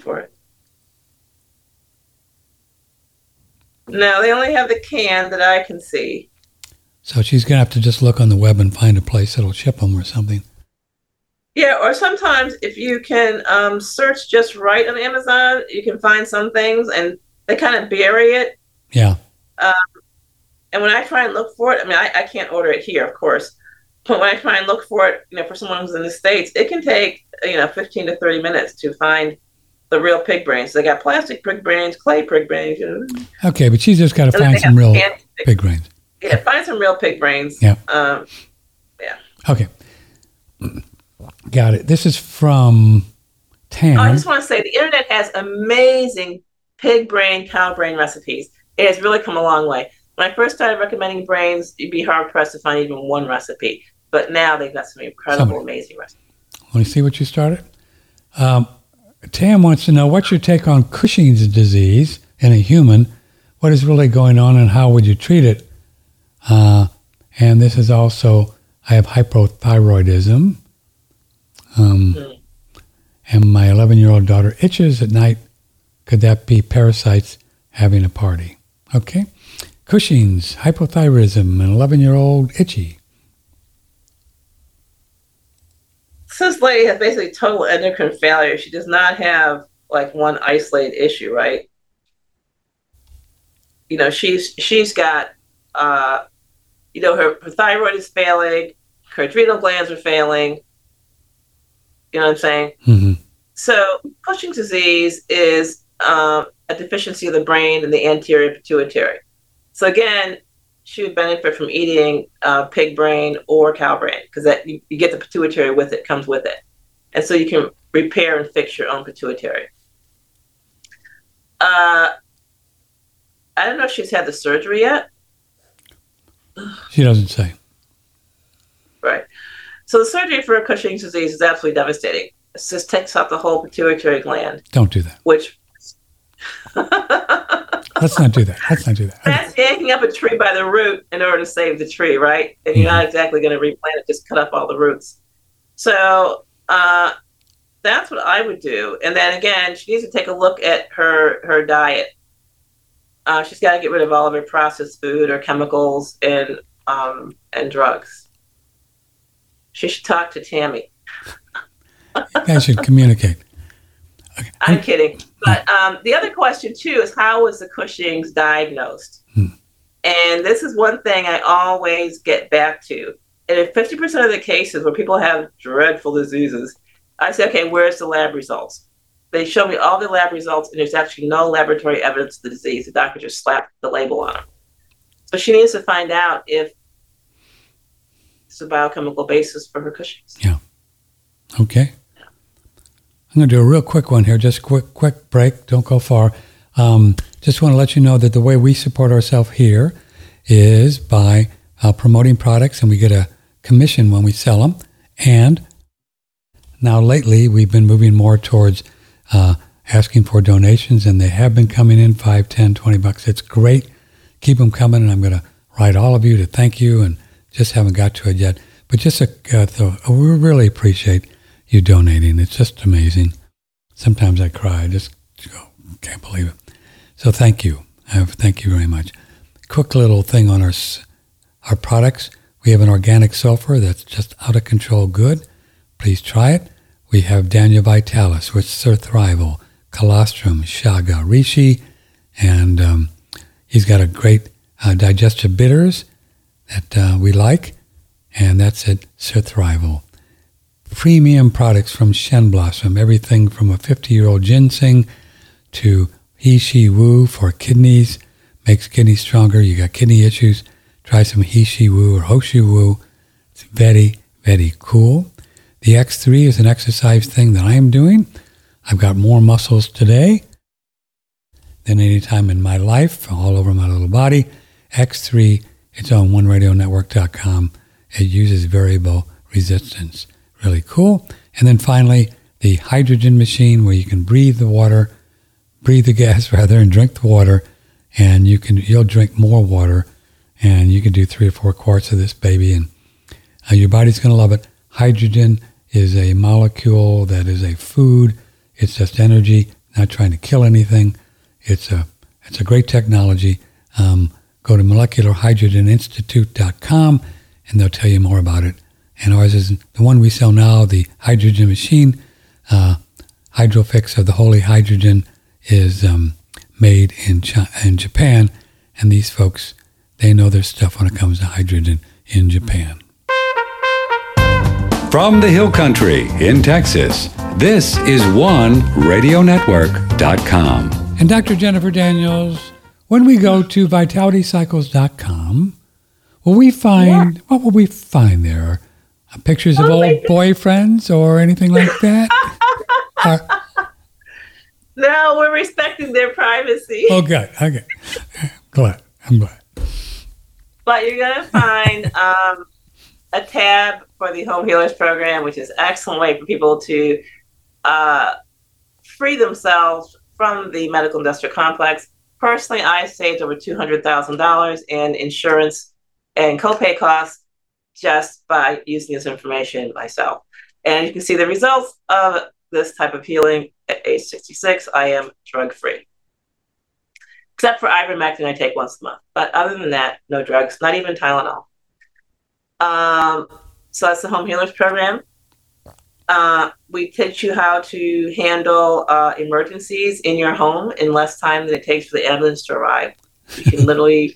For it. No, they only have the can that I can see. So she's going to have to just look on the web and find a place that'll ship them or something. Yeah, or sometimes if you can um, search just right on Amazon, you can find some things and they kind of bury it. Yeah. Um, and when I try and look for it, I mean, I, I can't order it here, of course. But when I try and look for it, you know, for someone who's in the States, it can take, you know, fifteen to thirty minutes to find the real pig brains. They got plastic pig brains, clay pig brains. You know. Okay, but she's just got to find some real pig, pig brains. Yeah, find some real pig brains. Yeah. Um, yeah. Okay. Got it. This is from Tam. Oh, I just want to say the internet has amazing pig brain, cow brain recipes. It has really come a long way. When I first started recommending brains, you'd be hard pressed to find even one recipe. But now they've got some incredible, Somebody. amazing recipes. Let me see what you started. Um, Tam wants to know, what's your take on Cushing's disease in a human? What is really going on and how would you treat it? Uh, and this is also, I have hypothyroidism. Um, mm. And my eleven-year-old daughter itches at night. Could that be parasites having a party? Okay. Cushing's, hypothyroidism, an eleven-year-old itchy. So this lady has basically total endocrine failure. She does not have like one isolated issue, right? You know, she's she's got, uh, you know, her, her thyroid is failing, her adrenal glands are failing. You know what I'm saying? Mm-hmm. So Cushing's disease is um, a deficiency of the brain and the anterior pituitary. So again, she would benefit from eating uh, pig brain or cow brain because that you, you get the pituitary with it, comes with it. And so you can repair and fix your own pituitary. Uh, I don't know if she's had the surgery yet. She doesn't say. Right. So the surgery for Cushing's disease is absolutely devastating. It just takes out the whole pituitary gland. Don't do that. Which... Let's not do that. Let's not do that. That's hanging up a tree by the root in order to save the tree, right? And you're mm-hmm. not exactly going to replant it, just cut up all the roots. So uh, that's what I would do. And then again, she needs to take a look at her, her diet. Uh, she's got to get rid of all of her processed food or chemicals and um, and drugs. She should talk to Tammy. You guys should communicate. Okay. I'm kidding. But um, the other question, too, is how was the Cushing's diagnosed? Hmm. And this is one thing I always get back to. And in fifty percent of the cases where people have dreadful diseases, I say, okay, where's the lab results? They show me all the lab results, and there's actually no laboratory evidence of the disease. The doctor just slapped the label on them. So she needs to find out if it's a biochemical basis for her Cushing's. Yeah. Okay. I'm going to do a real quick one here, just quick, quick break. Don't go far. Um, just want to let you know that the way we support ourselves here is by uh, promoting products, and we get a commission when we sell them. And now lately, we've been moving more towards uh, asking for donations, and they have been coming in, five, ten, twenty bucks. It's great. Keep them coming, and I'm going to write all of you to thank you, and just haven't got to it yet. But just a, uh, th- we really appreciate you donating. It's just amazing. Sometimes I cry. I just go, oh, can't believe it. So thank you. Uh, thank you very much. Quick little thing on our our products. We have an organic sulfur that's just out of control good. Please try it. We have Daniel Vitalis with Sir Thrival, Colostrum, Shaga, Rishi, and um, he's got a great uh, digestive bitters that uh, we like, and that's it, Sir Thrival. Premium products from Shen Blossom, everything from a fifty-year-old ginseng to He Shou Wu for kidneys, makes kidneys stronger. You got kidney issues, try some He Shou Wu or He Shou Wu. It's very, very cool. The X three is an exercise thing that I am doing. I've got more muscles today than any time in my life, all over my little body. X three, it's on one radio network dot com. It uses variable resistance. Really cool. And then finally, the hydrogen machine where you can breathe the water, breathe the gas rather, and drink the water, and you can, you'll drink more water, and you can do three or four quarts of this baby, and uh, your body's going to love it. Hydrogen is a molecule that is a food. It's just energy, not trying to kill anything. It's a, it's a great technology. Um, go to molecular hydrogen institute dot com, and they'll tell you more about it. And ours is the one we sell now, the hydrogen machine. Uh, Hydrofix of the Holy Hydrogen is um, made in China, in Japan. And these folks, they know their stuff when it comes to hydrogen in Japan. From the Hill Country in Texas, this is one radio network dot com. And Doctor Jennifer Daniels, when we go to vitality cycles dot com, will we find, yeah. what will we find there? Pictures of oh old boyfriends or anything like that? uh, no, we're respecting their privacy. Oh, good. Okay. Glad. I'm glad. But you're going to find um, a tab for the Home Healers Program, which is an excellent way for people to uh, free themselves from the medical industrial complex. Personally, I saved over two hundred thousand dollars in insurance and copay costs just by using this information myself. And you can see the results of this type of healing at age sixty-six. I am drug-free. Except for ivermectin, I take once a month. But other than that, no drugs, not even Tylenol. Um, so that's the Home Healers Program. Uh, we teach you how to handle uh, emergencies in your home in less time than it takes for the ambulance to arrive. You can literally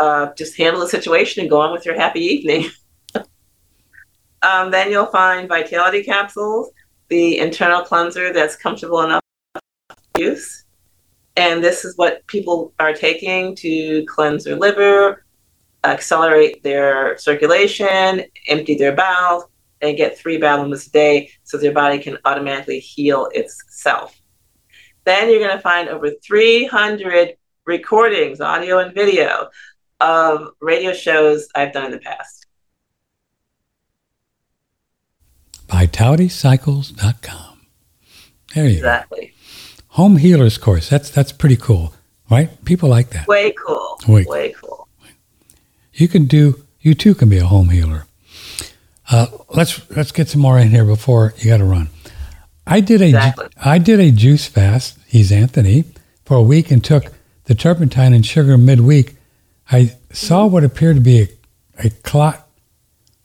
uh, just handle the situation and go on with your happy evening. um, then you'll find Vitality Capsules, the internal cleanser that's comfortable enough for use. And this is what people are taking to cleanse their liver, accelerate their circulation, empty their bowels, and get three bowel movements a day so their body can automatically heal itself. Then you're going to find over three hundred recordings, audio and video, of radio shows I've done in the past. Vitality Cycles dot com. There you go. Exactly. Home Healers Course. That's that's pretty cool, right? People like that. Way cool. Way, Way cool. You can do. You too can be a home healer. Uh, let's let's get some more in here before you got to run. I did a exactly. I did a juice fast. He's Anthony for a week and took the turpentine and sugar midweek. I saw what appeared to be a, a clot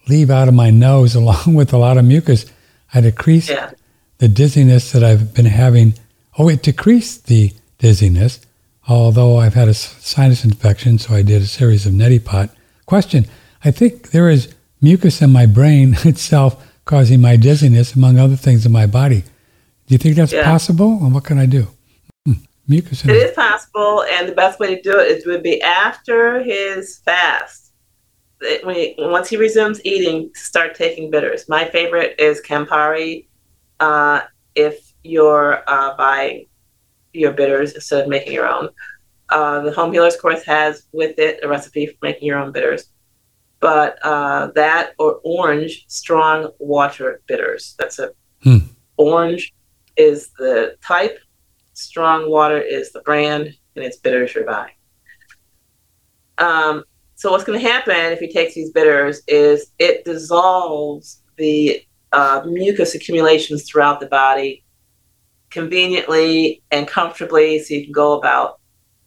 leave out of my nose along with a lot of mucus. I decreased yeah. the dizziness that I've been having. Oh, it decreased the dizziness, although I've had a sinus infection, so I did a series of neti pot. Question, I think there is mucus in my brain itself causing my dizziness, among other things in my body. Do you think that's yeah. possible? And what can I do? Hmm. Mucus. It is possible, and the best way to do it is would be after his fast. It, when he, once he resumes eating, start taking bitters. My favorite is Campari. Uh, if you're uh, buying your bitters instead of making your own. Uh, the Home Healers Course has with it a recipe for making your own bitters. But uh, that or orange strong water bitters. That's a hmm. Orange is the type, strong water is the brand, and it's bitters you're buying. Um, so what's going to happen if he takes these bitters is it dissolves the uh, mucus accumulations throughout the body conveniently and comfortably so you can go about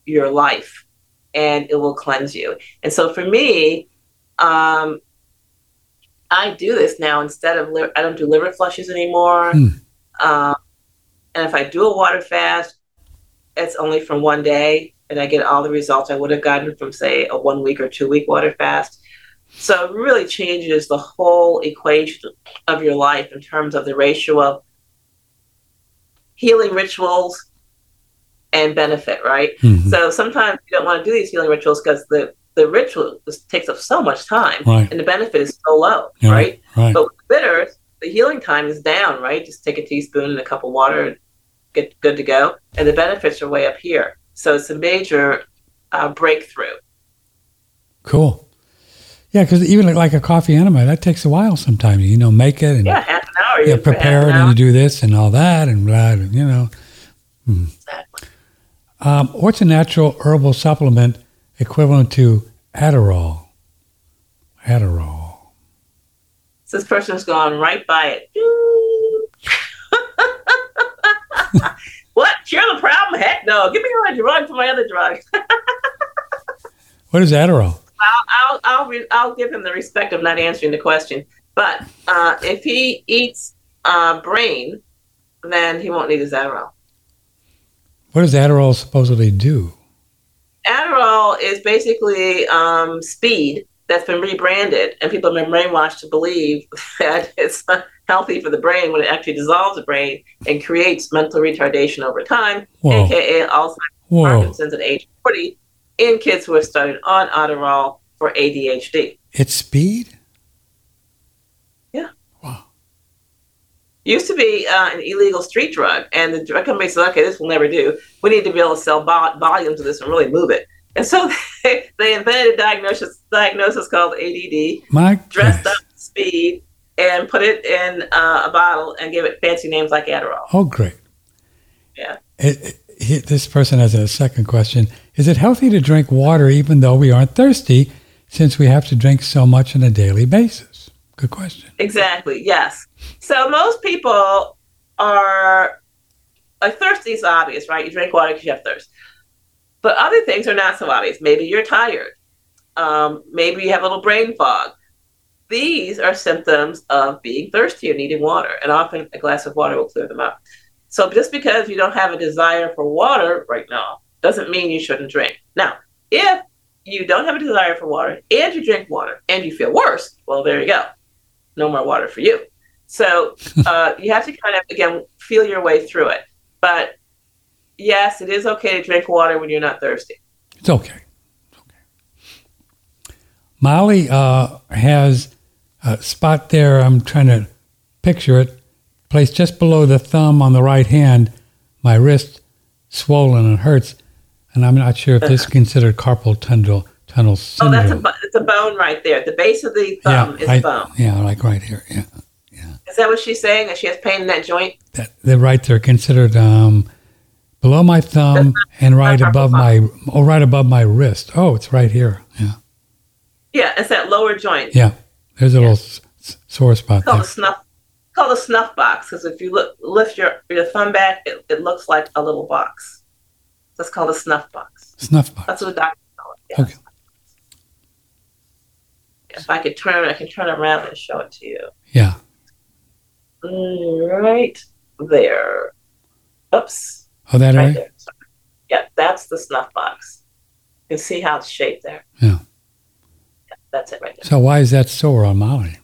your life, and it will cleanse you. And so for me, um, I do this now instead of, li- I don't do liver flushes anymore. Mm. Um, and if I do a water fast, it's only for one day, and I get all the results I would have gotten from, say, a one week or two week water fast. So it really changes the whole equation of your life in terms of the ratio of healing rituals and benefit, right? Mm-hmm. So sometimes you don't want to do these healing rituals because the, the ritual just takes up so much time right. and the benefit is so low, yeah, right? right? But with bitters, the healing time is down, right? Just take a teaspoon and a cup of water and get good to go. And the benefits are way up here. So it's a major uh, breakthrough. Cool. Yeah, because even like a coffee enema, that takes a while sometimes. You know, make it and yeah, half an hour. Yeah, prepare it and you do this and all that and blah, you know. Hmm. Exactly. Um, what's a natural herbal supplement equivalent to Adderall? Adderall. So this person's gone right by it. What? You're the problem? Heck no. Give me my drug for my other drug. What is Adderall? I'll I'll I'll, re- I'll give him the respect of not answering the question. But uh, if he eats uh, brain, then he won't need his Adderall. What does Adderall supposedly do? Adderall is basically um, speed that's been rebranded, and people have been brainwashed to believe that it's healthy for the brain when it actually dissolves the brain and creates mental retardation over time, Whoa. A K A Alzheimer's, Whoa. Parkinson's at age forty. In kids who are started on Adderall for A D H D. It's speed? Yeah. Wow. Used to be uh, an illegal street drug, and the drug company said, okay, this will never do. We need to be able to sell vol- volumes of this and really move it. And so they, they invented a diagnosis diagnosis called A D D, My dressed gosh. Up speed and put it in uh, a bottle and give it fancy names like Adderall. Oh, great. Yeah. It, it, he, this person has a second question. Is it healthy to drink water even though we aren't thirsty, since we have to drink so much on a daily basis? Good question. Exactly, yes. So most people are, like, thirsty is obvious, right? You drink water because you have thirst. But other things are not so obvious. Maybe you're tired. Um, maybe you have a little brain fog. These are symptoms of being thirsty or needing water, and often a glass of water will clear them up. So just because you don't have a desire for water right now doesn't mean you shouldn't drink. Now, if you don't have a desire for water and you drink water and you feel worse, well, there you go. No more water for you. So uh, you have to kind of, again, feel your way through it. But yes, it is okay to drink water when you're not thirsty. It's okay. It's okay. Molly uh, has a spot there. I'm trying to picture it. Placed just below the thumb on the right hand, my wrist swollen and hurts. And I'm not sure if this is considered carpal tunnel tunnel syndrome. Oh, that's a, bu- that's a bone right there. The base of the thumb yeah, is I, bone. Yeah, like right here. Yeah, yeah. Is that what she's saying? That she has pain in that joint? That, they're right there, considered um, below my thumb and right above my oh, right above my wrist. Oh, it's right here. Yeah. Yeah, it's that lower joint. Yeah, there's a yeah. little s- s- sore spot. It's called there. A snuff. It's called a snuff box because if you look, lift your, your thumb back, it, it looks like a little box. That's called a snuff box. Snuff box. That's what the doctors call it. Yeah. Okay. If I could turn, I can turn around and show it to you. Yeah. Right there. Oops. Oh, that right there. Sorry. Yep, that's the snuff box. You can see how it's shaped there. Yeah. Yeah, that's it right there. So why is that sore on Molly?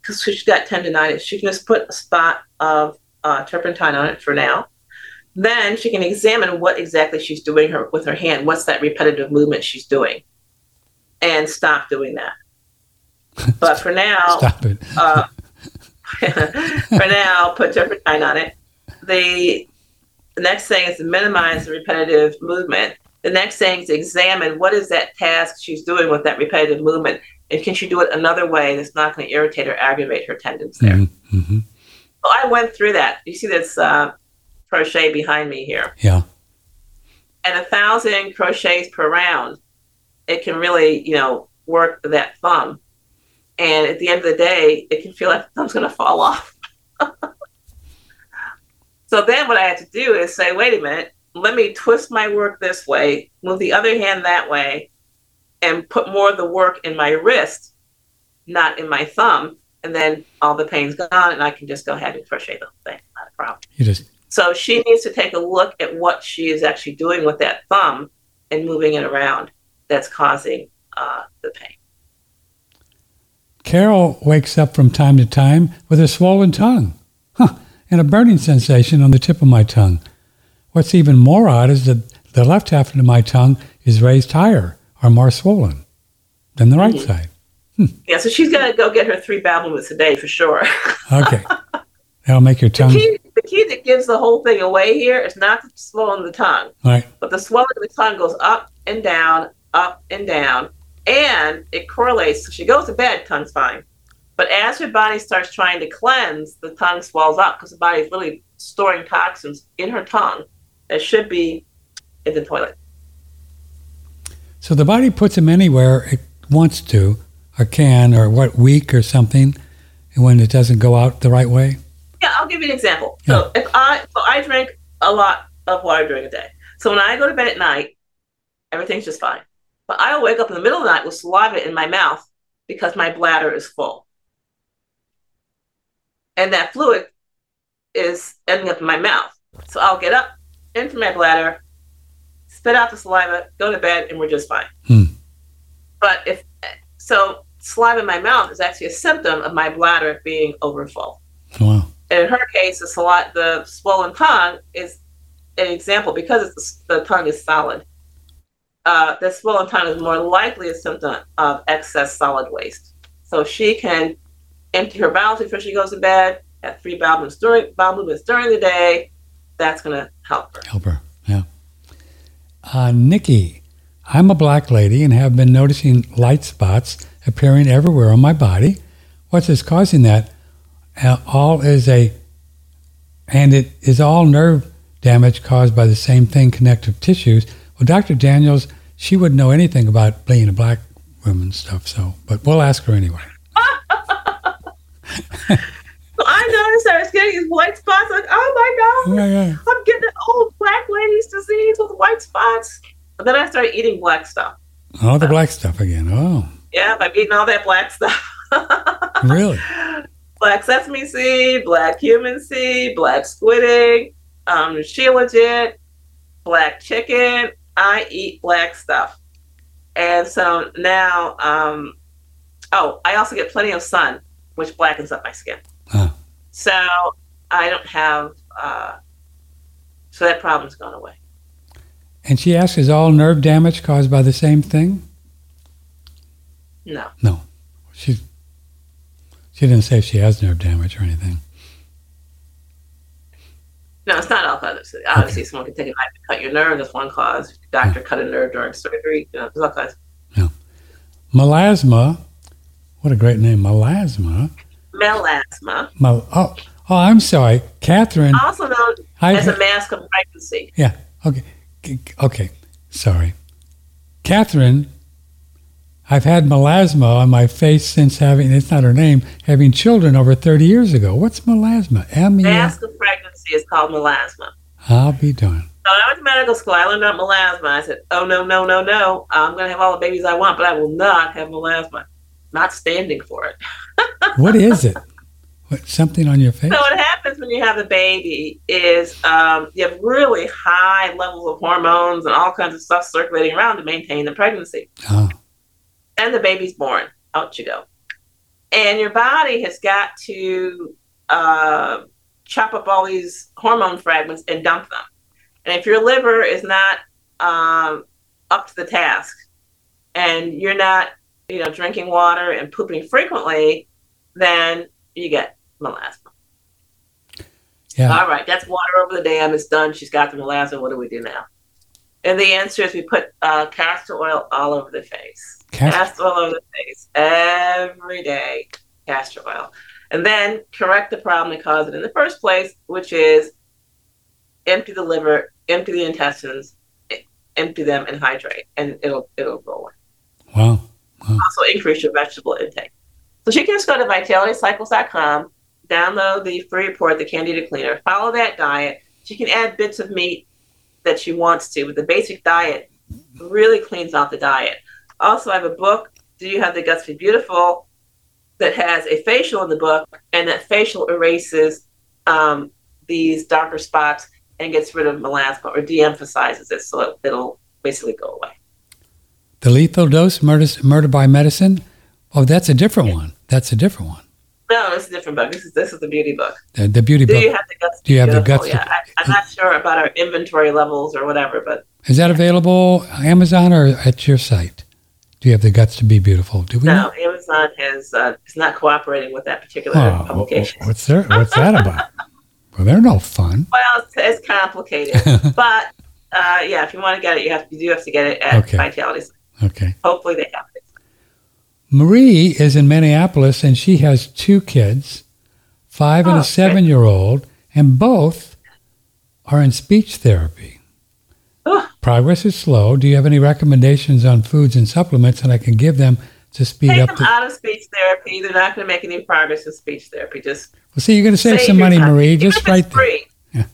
Because she's got tendonitis. She can just put a spot of Uh, turpentine on it for now. Then she can examine what exactly she's doing her with her hand. What's that repetitive movement she's doing, and stop doing that. But for now, stop it. uh, for now, put turpentine on it. The, the next thing is to minimize the repetitive movement. The next thing is to examine what is that task she's doing with that repetitive movement, and can she do it another way that's not going to irritate or aggravate her tendons there. Mm-hmm. Mm-hmm. Well, I went through that. You see this uh, crochet behind me here. Yeah. And a thousand crochets per round, it can really, you know, work that thumb. And at the end of the day, it can feel like the thumb's going to fall off. So then what I had to do is say, wait a minute, let me twist my work this way, move the other hand that way, and put more of the work in my wrist, not in my thumb. And then all the pain's gone, and I can just go ahead and crochet the whole thing. Not a problem. You just... So she needs to take a look at what she is actually doing with that thumb and moving it around that's causing uh, the pain. Carol wakes up from time to time with a swollen tongue huh, and a burning sensation on the tip of my tongue. What's even more odd is that the left half of my tongue is raised higher or more swollen than the right mm-hmm. side. Hmm. Yeah, so she's got to go get her three bowel movements a day for sure. Okay. That'll make your tongue... The key, the key that gives the whole thing away here is not to swollen the tongue. Right. But the swelling of the tongue goes up and down, up and down, and it correlates. So she goes to bed, tongue's fine. But as her body starts trying to cleanse, the tongue swells up because the body's really storing toxins in her tongue that should be in the toilet. So the body puts them anywhere it wants to, or can, or what, weak or something, and when it doesn't go out the right way? Yeah, I'll give you an example. Yeah. So if I so I drink a lot of water during the day. So when I go to bed at night, everything's just fine. But I'll wake up in the middle of the night with saliva in my mouth because my bladder is full. And that fluid is ending up in my mouth. So I'll get up, in from my bladder, spit out the saliva, go to bed, and we're just fine. Hmm. But if So saliva in my mouth is actually a symptom of my bladder being overfull. Wow. And in her case, the, saliva, the swollen tongue is an example because it's, the tongue is solid. Uh, the swollen tongue is more likely a symptom of excess solid waste. So she can empty her bowels before she goes to bed, have three bowel movements during, bowel movements during the day. That's going to help her. Help her, yeah. Uh, Nikki. I'm a black lady and have been noticing light spots appearing everywhere on my body. What is causing that? Uh, all is a, and it is all nerve damage caused by the same thing, connective tissues. Well, Doctor Daniels, she wouldn't know anything about being a black woman stuff, so, but we'll ask her anyway. So I noticed I was getting these white spots. Like, oh my God, oh my God, I'm getting an old black lady's disease with white spots. And then I started eating black stuff. Oh, the so, black stuff again. Oh. Yeah, I'm eating all that black stuff. Really? Black sesame seed, black cumin seed, black squid egg, um, Shilajit, black chicken. I eat black stuff. And so now, um, oh, I also get plenty of sun, which blackens up my skin. Huh. So I don't have, uh, so that problem's gone away. And she asks, is all nerve damage caused by the same thing? No. No. She she didn't say she has nerve damage or anything. No, it's not all causes. Obviously, okay. Someone can take a knife and cut your nerve. That's one cause. Doctor yeah. cut a nerve during surgery. You know, there's all causes. No. Melasma. What a great name. Melasma. Melasma. Mel- oh, oh, I'm sorry. Catherine. Also known I've as heard- a mask of pregnancy. Yeah. Okay. Okay, sorry. Catherine, I've had melasma on my face since having, it's not her name, having children over thirty years ago. What's melasma? M E L- mask of pregnancy is called melasma. I'll be darned. So when I went to medical school, I learned about melasma. I said, oh, no, no, no, no. I'm going to have all the babies I want, but I will not have melasma. Not standing for it. What is it? What, something on your face? So what happens when you have a baby is um, you have really high levels of hormones and all kinds of stuff circulating around to maintain the pregnancy. Oh. And the baby's born. Out you go. And your body has got to uh, chop up all these hormone fragments and dump them. And if your liver is not um, up to the task and you're not, you know, drinking water and pooping frequently, then you get melasma. Yeah. All right, that's water over the dam. It's done. She's got the melasma. What do we do now? And the answer is we put uh, castor oil all over the face. Cast- castor oil over the face every day. Castor oil, and then correct the problem that caused it in the first place, which is empty the liver, empty the intestines, empty them, and hydrate, and it'll it'll go away. Wow. Wow. Also increase your vegetable intake. So she can just go to vitality cycles dot com, download the free report, the Candida Cleaner, follow that diet. She can add bits of meat that she wants to, but the basic diet really cleans out the diet. Also, I have a book, Do You Have the Guts to Be Beautiful, that has a facial in the book, and that facial erases um, these darker spots and gets rid of melasma or de-emphasizes it so it, it'll basically go away. The Lethal Dose, Murder, Murder by Medicine. Oh, that's a different one. That's a different one. No, it's a different book. This is this is the beauty book. The, the beauty book. Do you have the guts? Do you have the guts? Yeah, to, I, I'm not sure about our inventory levels or whatever, but is that available on Amazon or at your site? Do you have the guts to be beautiful? Do we? No, know? Amazon has uh, is not cooperating with that particular oh, publication. What's there? What's that about? Well, they're no fun. Well, it's, it's complicated, but uh, yeah, if you want to get it, you have to, you do have to get it at okay. Vitality. Okay. Hopefully, they have it. Marie is in Minneapolis, and she has two kids, five oh, and a seven-year-old, great. And both are in speech therapy. Oh. Progress is slow. Do you have any recommendations on foods and supplements that I can give them to speed Take up? Take them the- out of speech therapy. They're not going to make any progress in speech therapy. Just well, see, you're going to save, save some money, time. Marie. Even just right there. Yeah.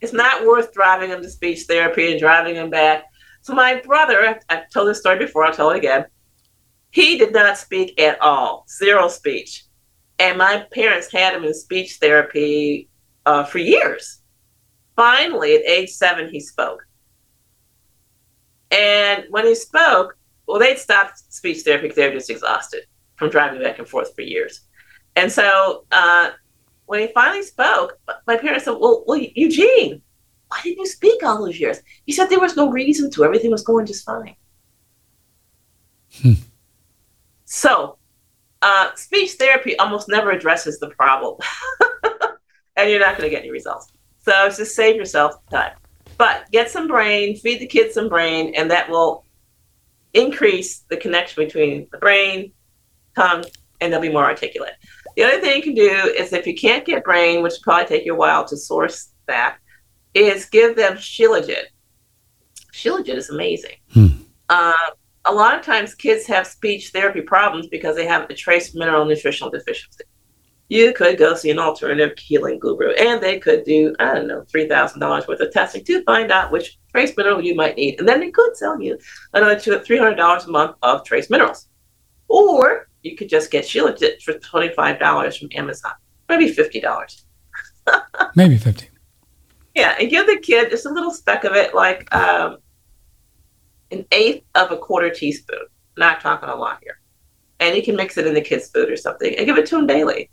It's not worth driving them to speech therapy and driving them back. So my brother, I've told this story before, I'll tell it again. He did not speak at all, zero speech. And my parents had him in speech therapy uh, for years. Finally, at age seven, he spoke. And when he spoke, well, they'd stopped speech therapy because they were just exhausted from driving back and forth for years. And so uh, when he finally spoke, my parents said, well, well, Eugene, why didn't you speak all those years? He said there was no reason to. Everything was going just fine. Hmm. So, uh, speech therapy almost never addresses the problem, and you're not going to get any results. So just save yourself time. But get some brain, feed the kids some brain, and that will increase the connection between the brain, tongue, and they'll be more articulate. The other thing you can do is, if you can't get brain, which will probably take you a while to source that, is give them Shilajit. Shilajit is amazing. Hmm. Uh, a lot of times kids have speech therapy problems because they have a trace mineral nutritional deficiency. You could go see an alternative healing guru, and they could do, I don't know, three thousand dollars worth of testing to find out which trace mineral you might need. And then they could sell you another three hundred dollars a month of trace minerals. Or you could just get Shilajit for twenty-five dollars from Amazon, maybe fifty dollars. Maybe fifty dollars. Yeah, and give the kid just a little speck of it, like um, an eighth of a quarter teaspoon. Not talking a lot here. And you can mix it in the kid's food or something and give it to them daily.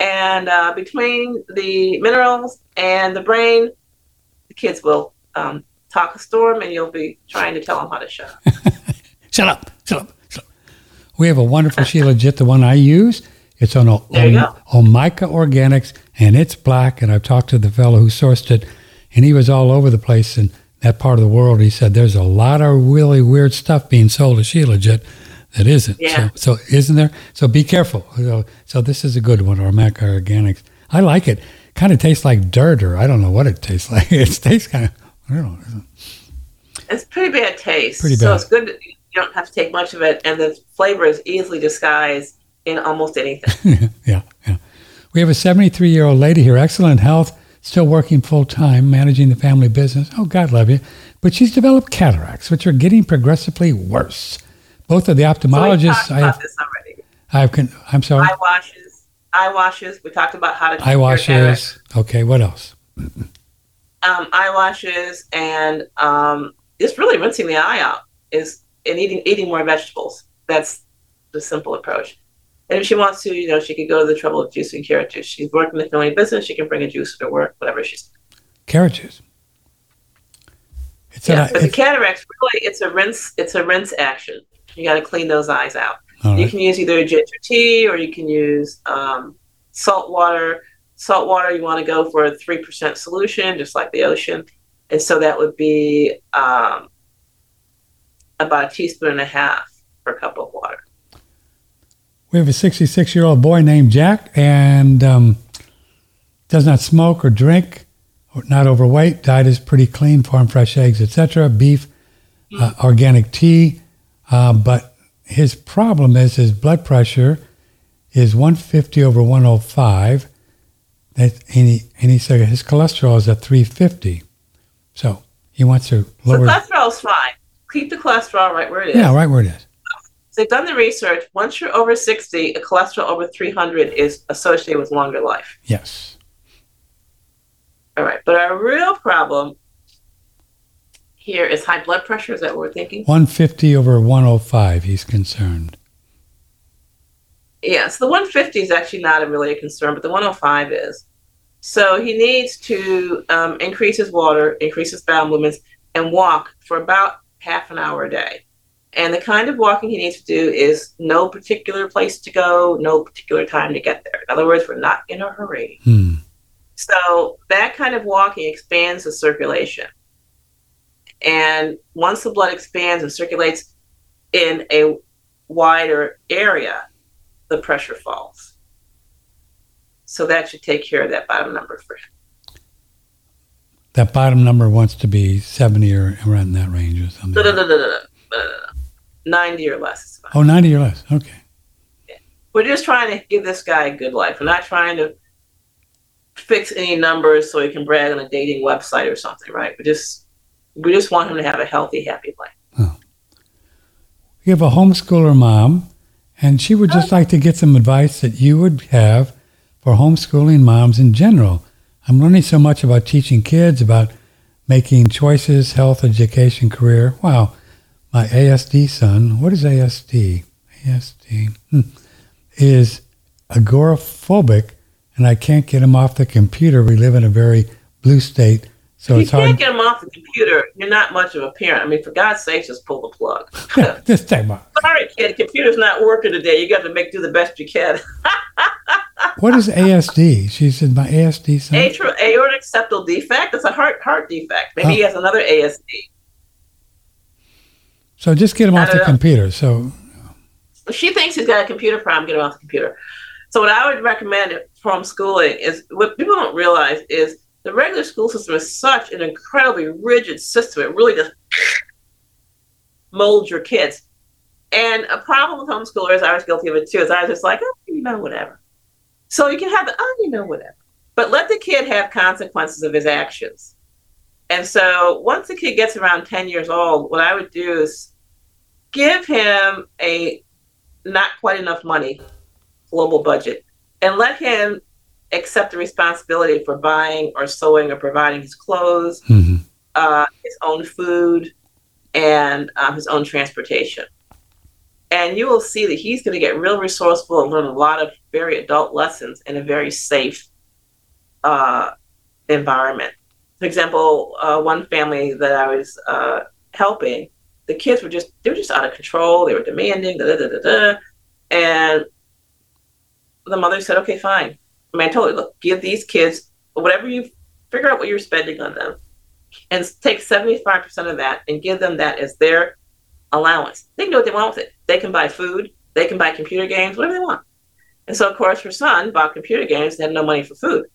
And uh, between the minerals and the brain, the kids will um, talk a storm, and you'll be trying to tell them how to shut up. shut up, shut up, shut up. We have a wonderful Shilajit, the one I use. It's on o- o- Omica Organics, and it's black. And I've talked to the fellow who sourced it, and he was all over the place in that part of the world. He said there's a lot of really weird stuff being sold as Shilajit. That isn't. Yeah. So, so isn't there? So be careful. So, so this is a good one, Omica Organics. I like it. Kind of tastes like dirt, or I don't know what it tastes like. It tastes kind of, I don't know. It's pretty bad taste. Pretty bad. So it's good that you don't have to take much of it, and the flavor is easily disguised in almost anything. yeah, yeah. We have a seventy-three-year-old lady here, excellent health, still working full-time, managing the family business. Oh, God love you. But she's developed cataracts, which are getting progressively worse. Both of the ophthalmologists. So we talked about this already. I have con- I'm sorry. Eyewashes. Eyewashes. We talked about how to. Eyewashes. Okay. What else? Um, eyewashes and um, just really rinsing the eye out is and eating eating more vegetables. That's the simple approach. And if she wants to, you know, she could go to the trouble of juicing carrot juice. She's working in the family business. She can bring a juice to work, whatever she's doing. Carrot juice. It's yeah, a, but it's, the cataracts really it's a rinse. It's a rinse action. You got to clean those eyes out. All you right. can use either ginger tea or you can use um, salt water. Salt water, you want to go for a three percent solution, just like the ocean. And so that would be um, about a teaspoon and a half per cup of water. We have a sixty-six-year-old boy named Jack and um, does not smoke or drink, or not overweight. Diet is pretty clean, farm fresh eggs, et cetera. Beef, mm-hmm. uh, organic tea. Uh, but his problem is his blood pressure is one fifty over one oh five, that, and, he, and he said his cholesterol is at three fifty. So he wants to lower... So cholesterol's fine. Keep the cholesterol right where it is. Yeah, right where it is. So they've done the research. Once you're over sixty, a cholesterol over three hundred is associated with longer life. Yes. All right. But our real problem... Here is high blood pressure. Is that what we're thinking? one fifty over one oh five, he's concerned. Yes, yeah, so the one fifty is actually not a really a concern, but the one oh five is. So he needs to um, increase his water, increase his bowel movements, and walk for about half an hour a day. And the kind of walking he needs to do is no particular place to go, no particular time to get there. In other words, we're not in a hurry. Hmm. So that kind of walking expands the circulation. And once the blood expands and circulates in a wider area, the pressure falls. So that should take care of that bottom number for him. That bottom number wants to be seventy or around in that range or something. No, no, no, no, no, no, no. ninety or less. Oh, ninety or less. Okay. Yeah. We're just trying to give this guy a good life. We're not trying to fix any numbers so he can brag on a dating website or something, right? We're just... We just want him to have a healthy, happy life. Oh. We have a homeschooler mom, and she would just oh. like to get some advice that you would have for homeschooling moms in general. I'm learning so much about teaching kids, about making choices, health, education, career. Wow, my A S D son, what is A S D? A S D hmm, is agoraphobic, and I can't get him off the computer. We live in a very blue state. So if you can't hard. get them off the computer, you're not much of a parent. I mean, for God's sake, just pull the plug. Yeah, just take my. Sorry, kid, computer's not working today. You got to make do the best you can. What is A S D? She said my A S D son. Atro- aortic septal defect. That's a heart heart defect. Maybe oh. he has another A S D. So just get him off the know. computer. So if she thinks he's got a computer problem, get him off the computer. So what I would recommend for homeschooling is, what people don't realize is the regular school system is such an incredibly rigid system. It really just molds your kids. And a problem with homeschoolers, I was guilty of it too, is I was just like, oh, you know, whatever. So you can have the, oh, you know, whatever. But let the kid have consequences of his actions. And so once the kid gets around ten years old, what I would do is give him a not quite enough money global budget and let him accept the responsibility for buying or sewing or providing his clothes, mm-hmm. uh, his own food, and um, his own transportation. And you will see that he's going to get real resourceful and learn a lot of very adult lessons in a very safe uh, environment. For example, uh, one family that I was uh, helping, the kids were just, they were just out of control. They were demanding, da da da da da. And the mother said, okay, fine. I mean, I told her, look, give these kids whatever you, figure out what you're spending on them and take seventy-five percent of that and give them that as their allowance. They can do what they want with it. They can buy food, they can buy computer games, whatever they want. And so, of course, her son bought computer games and had no money for food.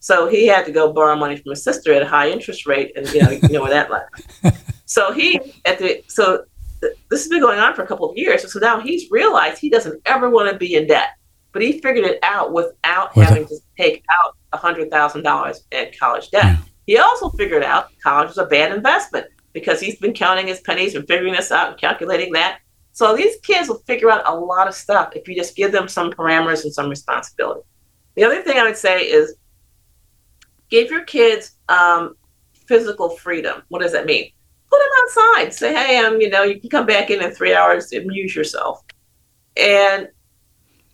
So he had to go borrow money from his sister at a high interest rate, and you know, you know where that led. So he at the so th- this has been going on for a couple of years. So now he's realized he doesn't ever want to be in debt, but he figured it out without what having the- to take out a hundred thousand dollars in college debt. Mm. He also figured out college was a bad investment, because he's been counting his pennies and figuring this out and calculating that. So these kids will figure out a lot of stuff if you just give them some parameters and some responsibility. The other thing I would say is give your kids um, physical freedom. What does that mean? Put them outside. Say, hey, um, you know, you can come back in in three hours and amuse yourself. And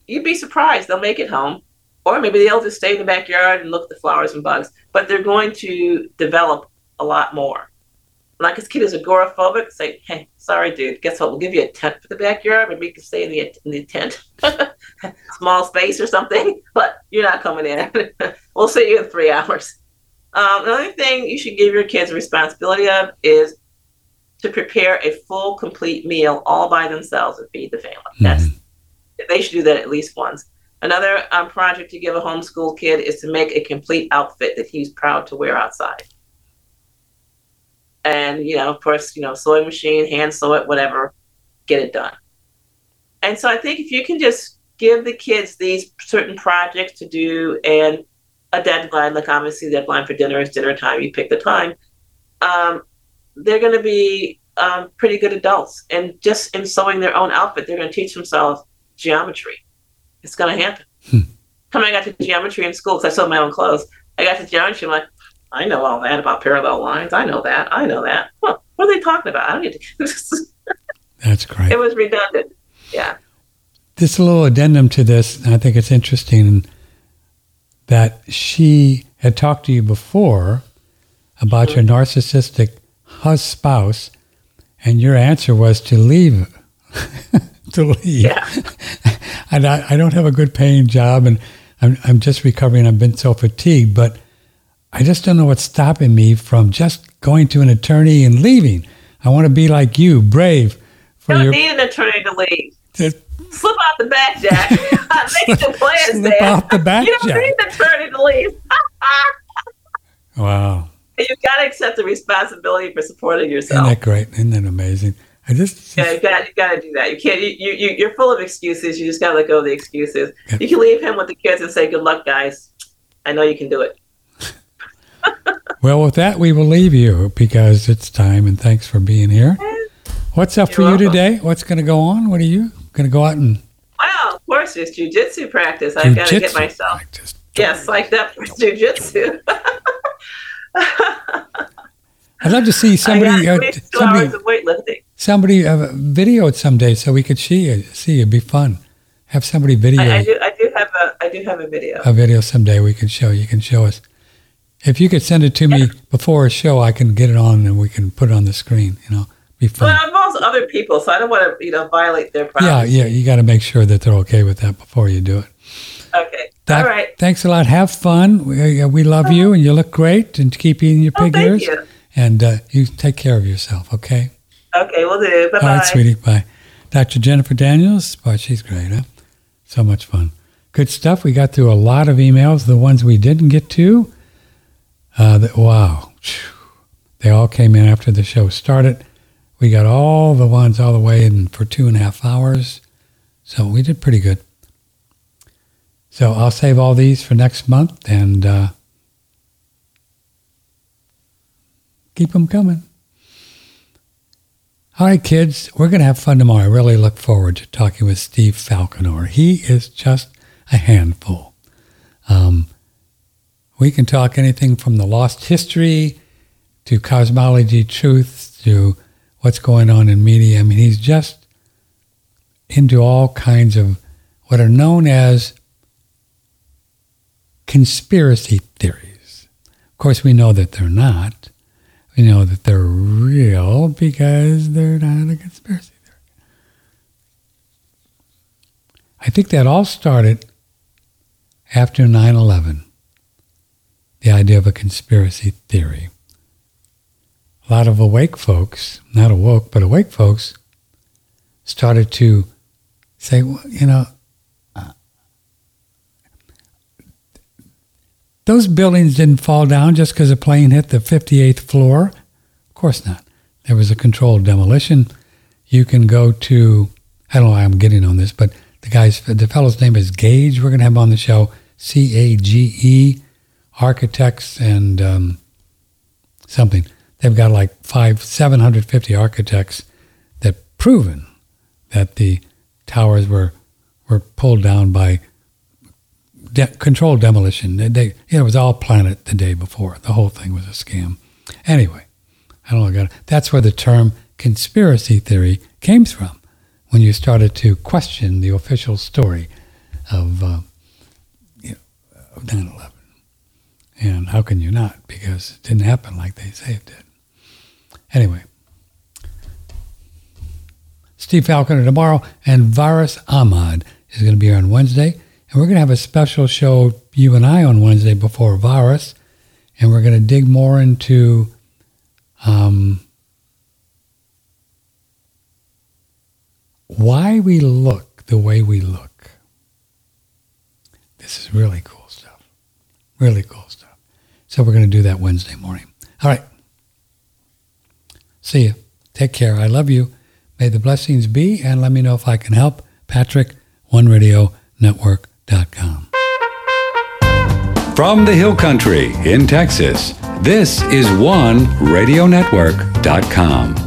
you'd be surprised. They'll make it home. Or maybe they'll just stay in the backyard and look at the flowers and bugs. But they're going to develop a lot more. Like, his kid is agoraphobic, say, hey, sorry, dude, guess what? We'll give you a tent for the backyard. Maybe you can stay in the, in the tent, small space or something, but you're not coming in. We'll see you in three hours. Um, another thing you should give your kids responsibility of is to prepare a full, complete meal all by themselves and feed the family. Mm-hmm. That's, they should do that at least once. Another um, project to give a homeschool kid is to make a complete outfit that he's proud to wear outside. And, you know, of course, you know, sewing machine, hand sew it, whatever, get it done. And so I think if you can just give the kids these certain projects to do and a deadline, like obviously the deadline for dinner is dinner time, you pick the time, um, they're going to be um, pretty good adults. And just in sewing their own outfit, they're going to teach themselves geometry. It's going to happen. Hmm. When I got to geometry in school, because I sewed my own clothes, I got to geometry, I'm like, I know all that about parallel lines. I know that. I know that. Huh, what are they talking about? I don't need to. That's great. It was redundant. Yeah. This little addendum to this, I think it's interesting that she had talked to you before about mm-hmm. your narcissistic husband, spouse, and your answer was to leave. to leave. Yeah. And I, I don't have a good paying job, and I'm, I'm just recovering. I've been so fatigued, but I just don't know what's stopping me from just going to an attorney and leaving. I want to be like you, brave. For you don't your... need an attorney to leave. Just... Slip out the back, Jack. Make the plans, Slip Dad. out the back, You don't Jack. need an attorney to leave. Wow. You've got to accept the responsibility for supporting yourself. Isn't that great? Isn't that amazing? I just... Yeah, you've got, you've got to do that. You can't, you, you, you're full of excuses. You just got to let go of the excuses. Yeah. You can leave him with the kids and say, good luck, guys. I know you can do it. Well, with that, we will leave you because it's time, and thanks for being here. What's up You're for welcome. you today? What's going to go on? What are you going to go out and... Well, of course, it's jujitsu practice. I've got to get myself... Practice. Yes, like that for jujitsu. I'd love to see somebody... Uh, somebody, hours of weightlifting. Somebody uh, videoed someday so we could see you. See you. It'd be fun. Have somebody video. I, I, do, I, do have a, I do have a video. A video someday we can show. You can show us. If you could send it to me before a show, I can get it on and we can put it on the screen, you know, be fun. Well, it involves other people, so I don't want to, you know, violate their privacy. Yeah, yeah, you got to make sure that they're okay with that before you do it. Okay, that, all right. Thanks a lot. Have fun. We, we love you, and you look great, and keep eating your pig oh, thank ears. You. And uh, you take care of yourself, okay? Okay, we'll do. Bye-bye. All right, sweetie. Bye. Doctor Jennifer Daniels. Boy, she's great, huh? So much fun. Good stuff. We got through a lot of emails. The ones we didn't get to, uh, the, wow. They all came in after the show started. We got all the ones all the way in for two and a half hours. So we did pretty good. So I'll save all these for next month and uh, keep them coming. All right, kids, we're going to have fun tomorrow. I really look forward to talking with Steve Falconer. He is just a handful. Um, we can talk anything from the lost history to cosmology truths to what's going on in media. I mean, he's just into all kinds of what are known as conspiracy theories. Of course, we know that they're not. We know that they're real because they're not a conspiracy theory. I think that all started after nine eleven, the idea of a conspiracy theory. A lot of awake folks, not awoke, but awake folks, started to say, well, you know, uh, those buildings didn't fall down just because a plane hit the fifty-eighth floor. Of course not. There was a controlled demolition. You can go to, I don't know why I'm getting on this, but the guy's, the fellow's name is Gage. We're going to have him on the show, C A G E, Architects and um, something. They've got like five, seven hundred fifty architects that proven that the towers were were pulled down by de- controlled demolition. They, they, it was all planet the day before. The whole thing was a scam. Anyway, I don't know. Got it. That's where the term conspiracy theory came from, when you started to question the official story of uh, you know, of nine eleven. And how can you not? Because it didn't happen like they say it did. Anyway, Steve Falconer tomorrow, and Virus Ahmad is going to be here on Wednesday. And we're going to have a special show, you and I, on Wednesday before Virus. And we're going to dig more into um, why we look the way we look. This is really cool stuff. Really cool stuff. So we're going to do that Wednesday morning. All right. See you. Take care. I love you. May the blessings be, and let me know if I can help. Patrick, one radio network dot com. From the Hill Country in Texas, this is one radio network dot com.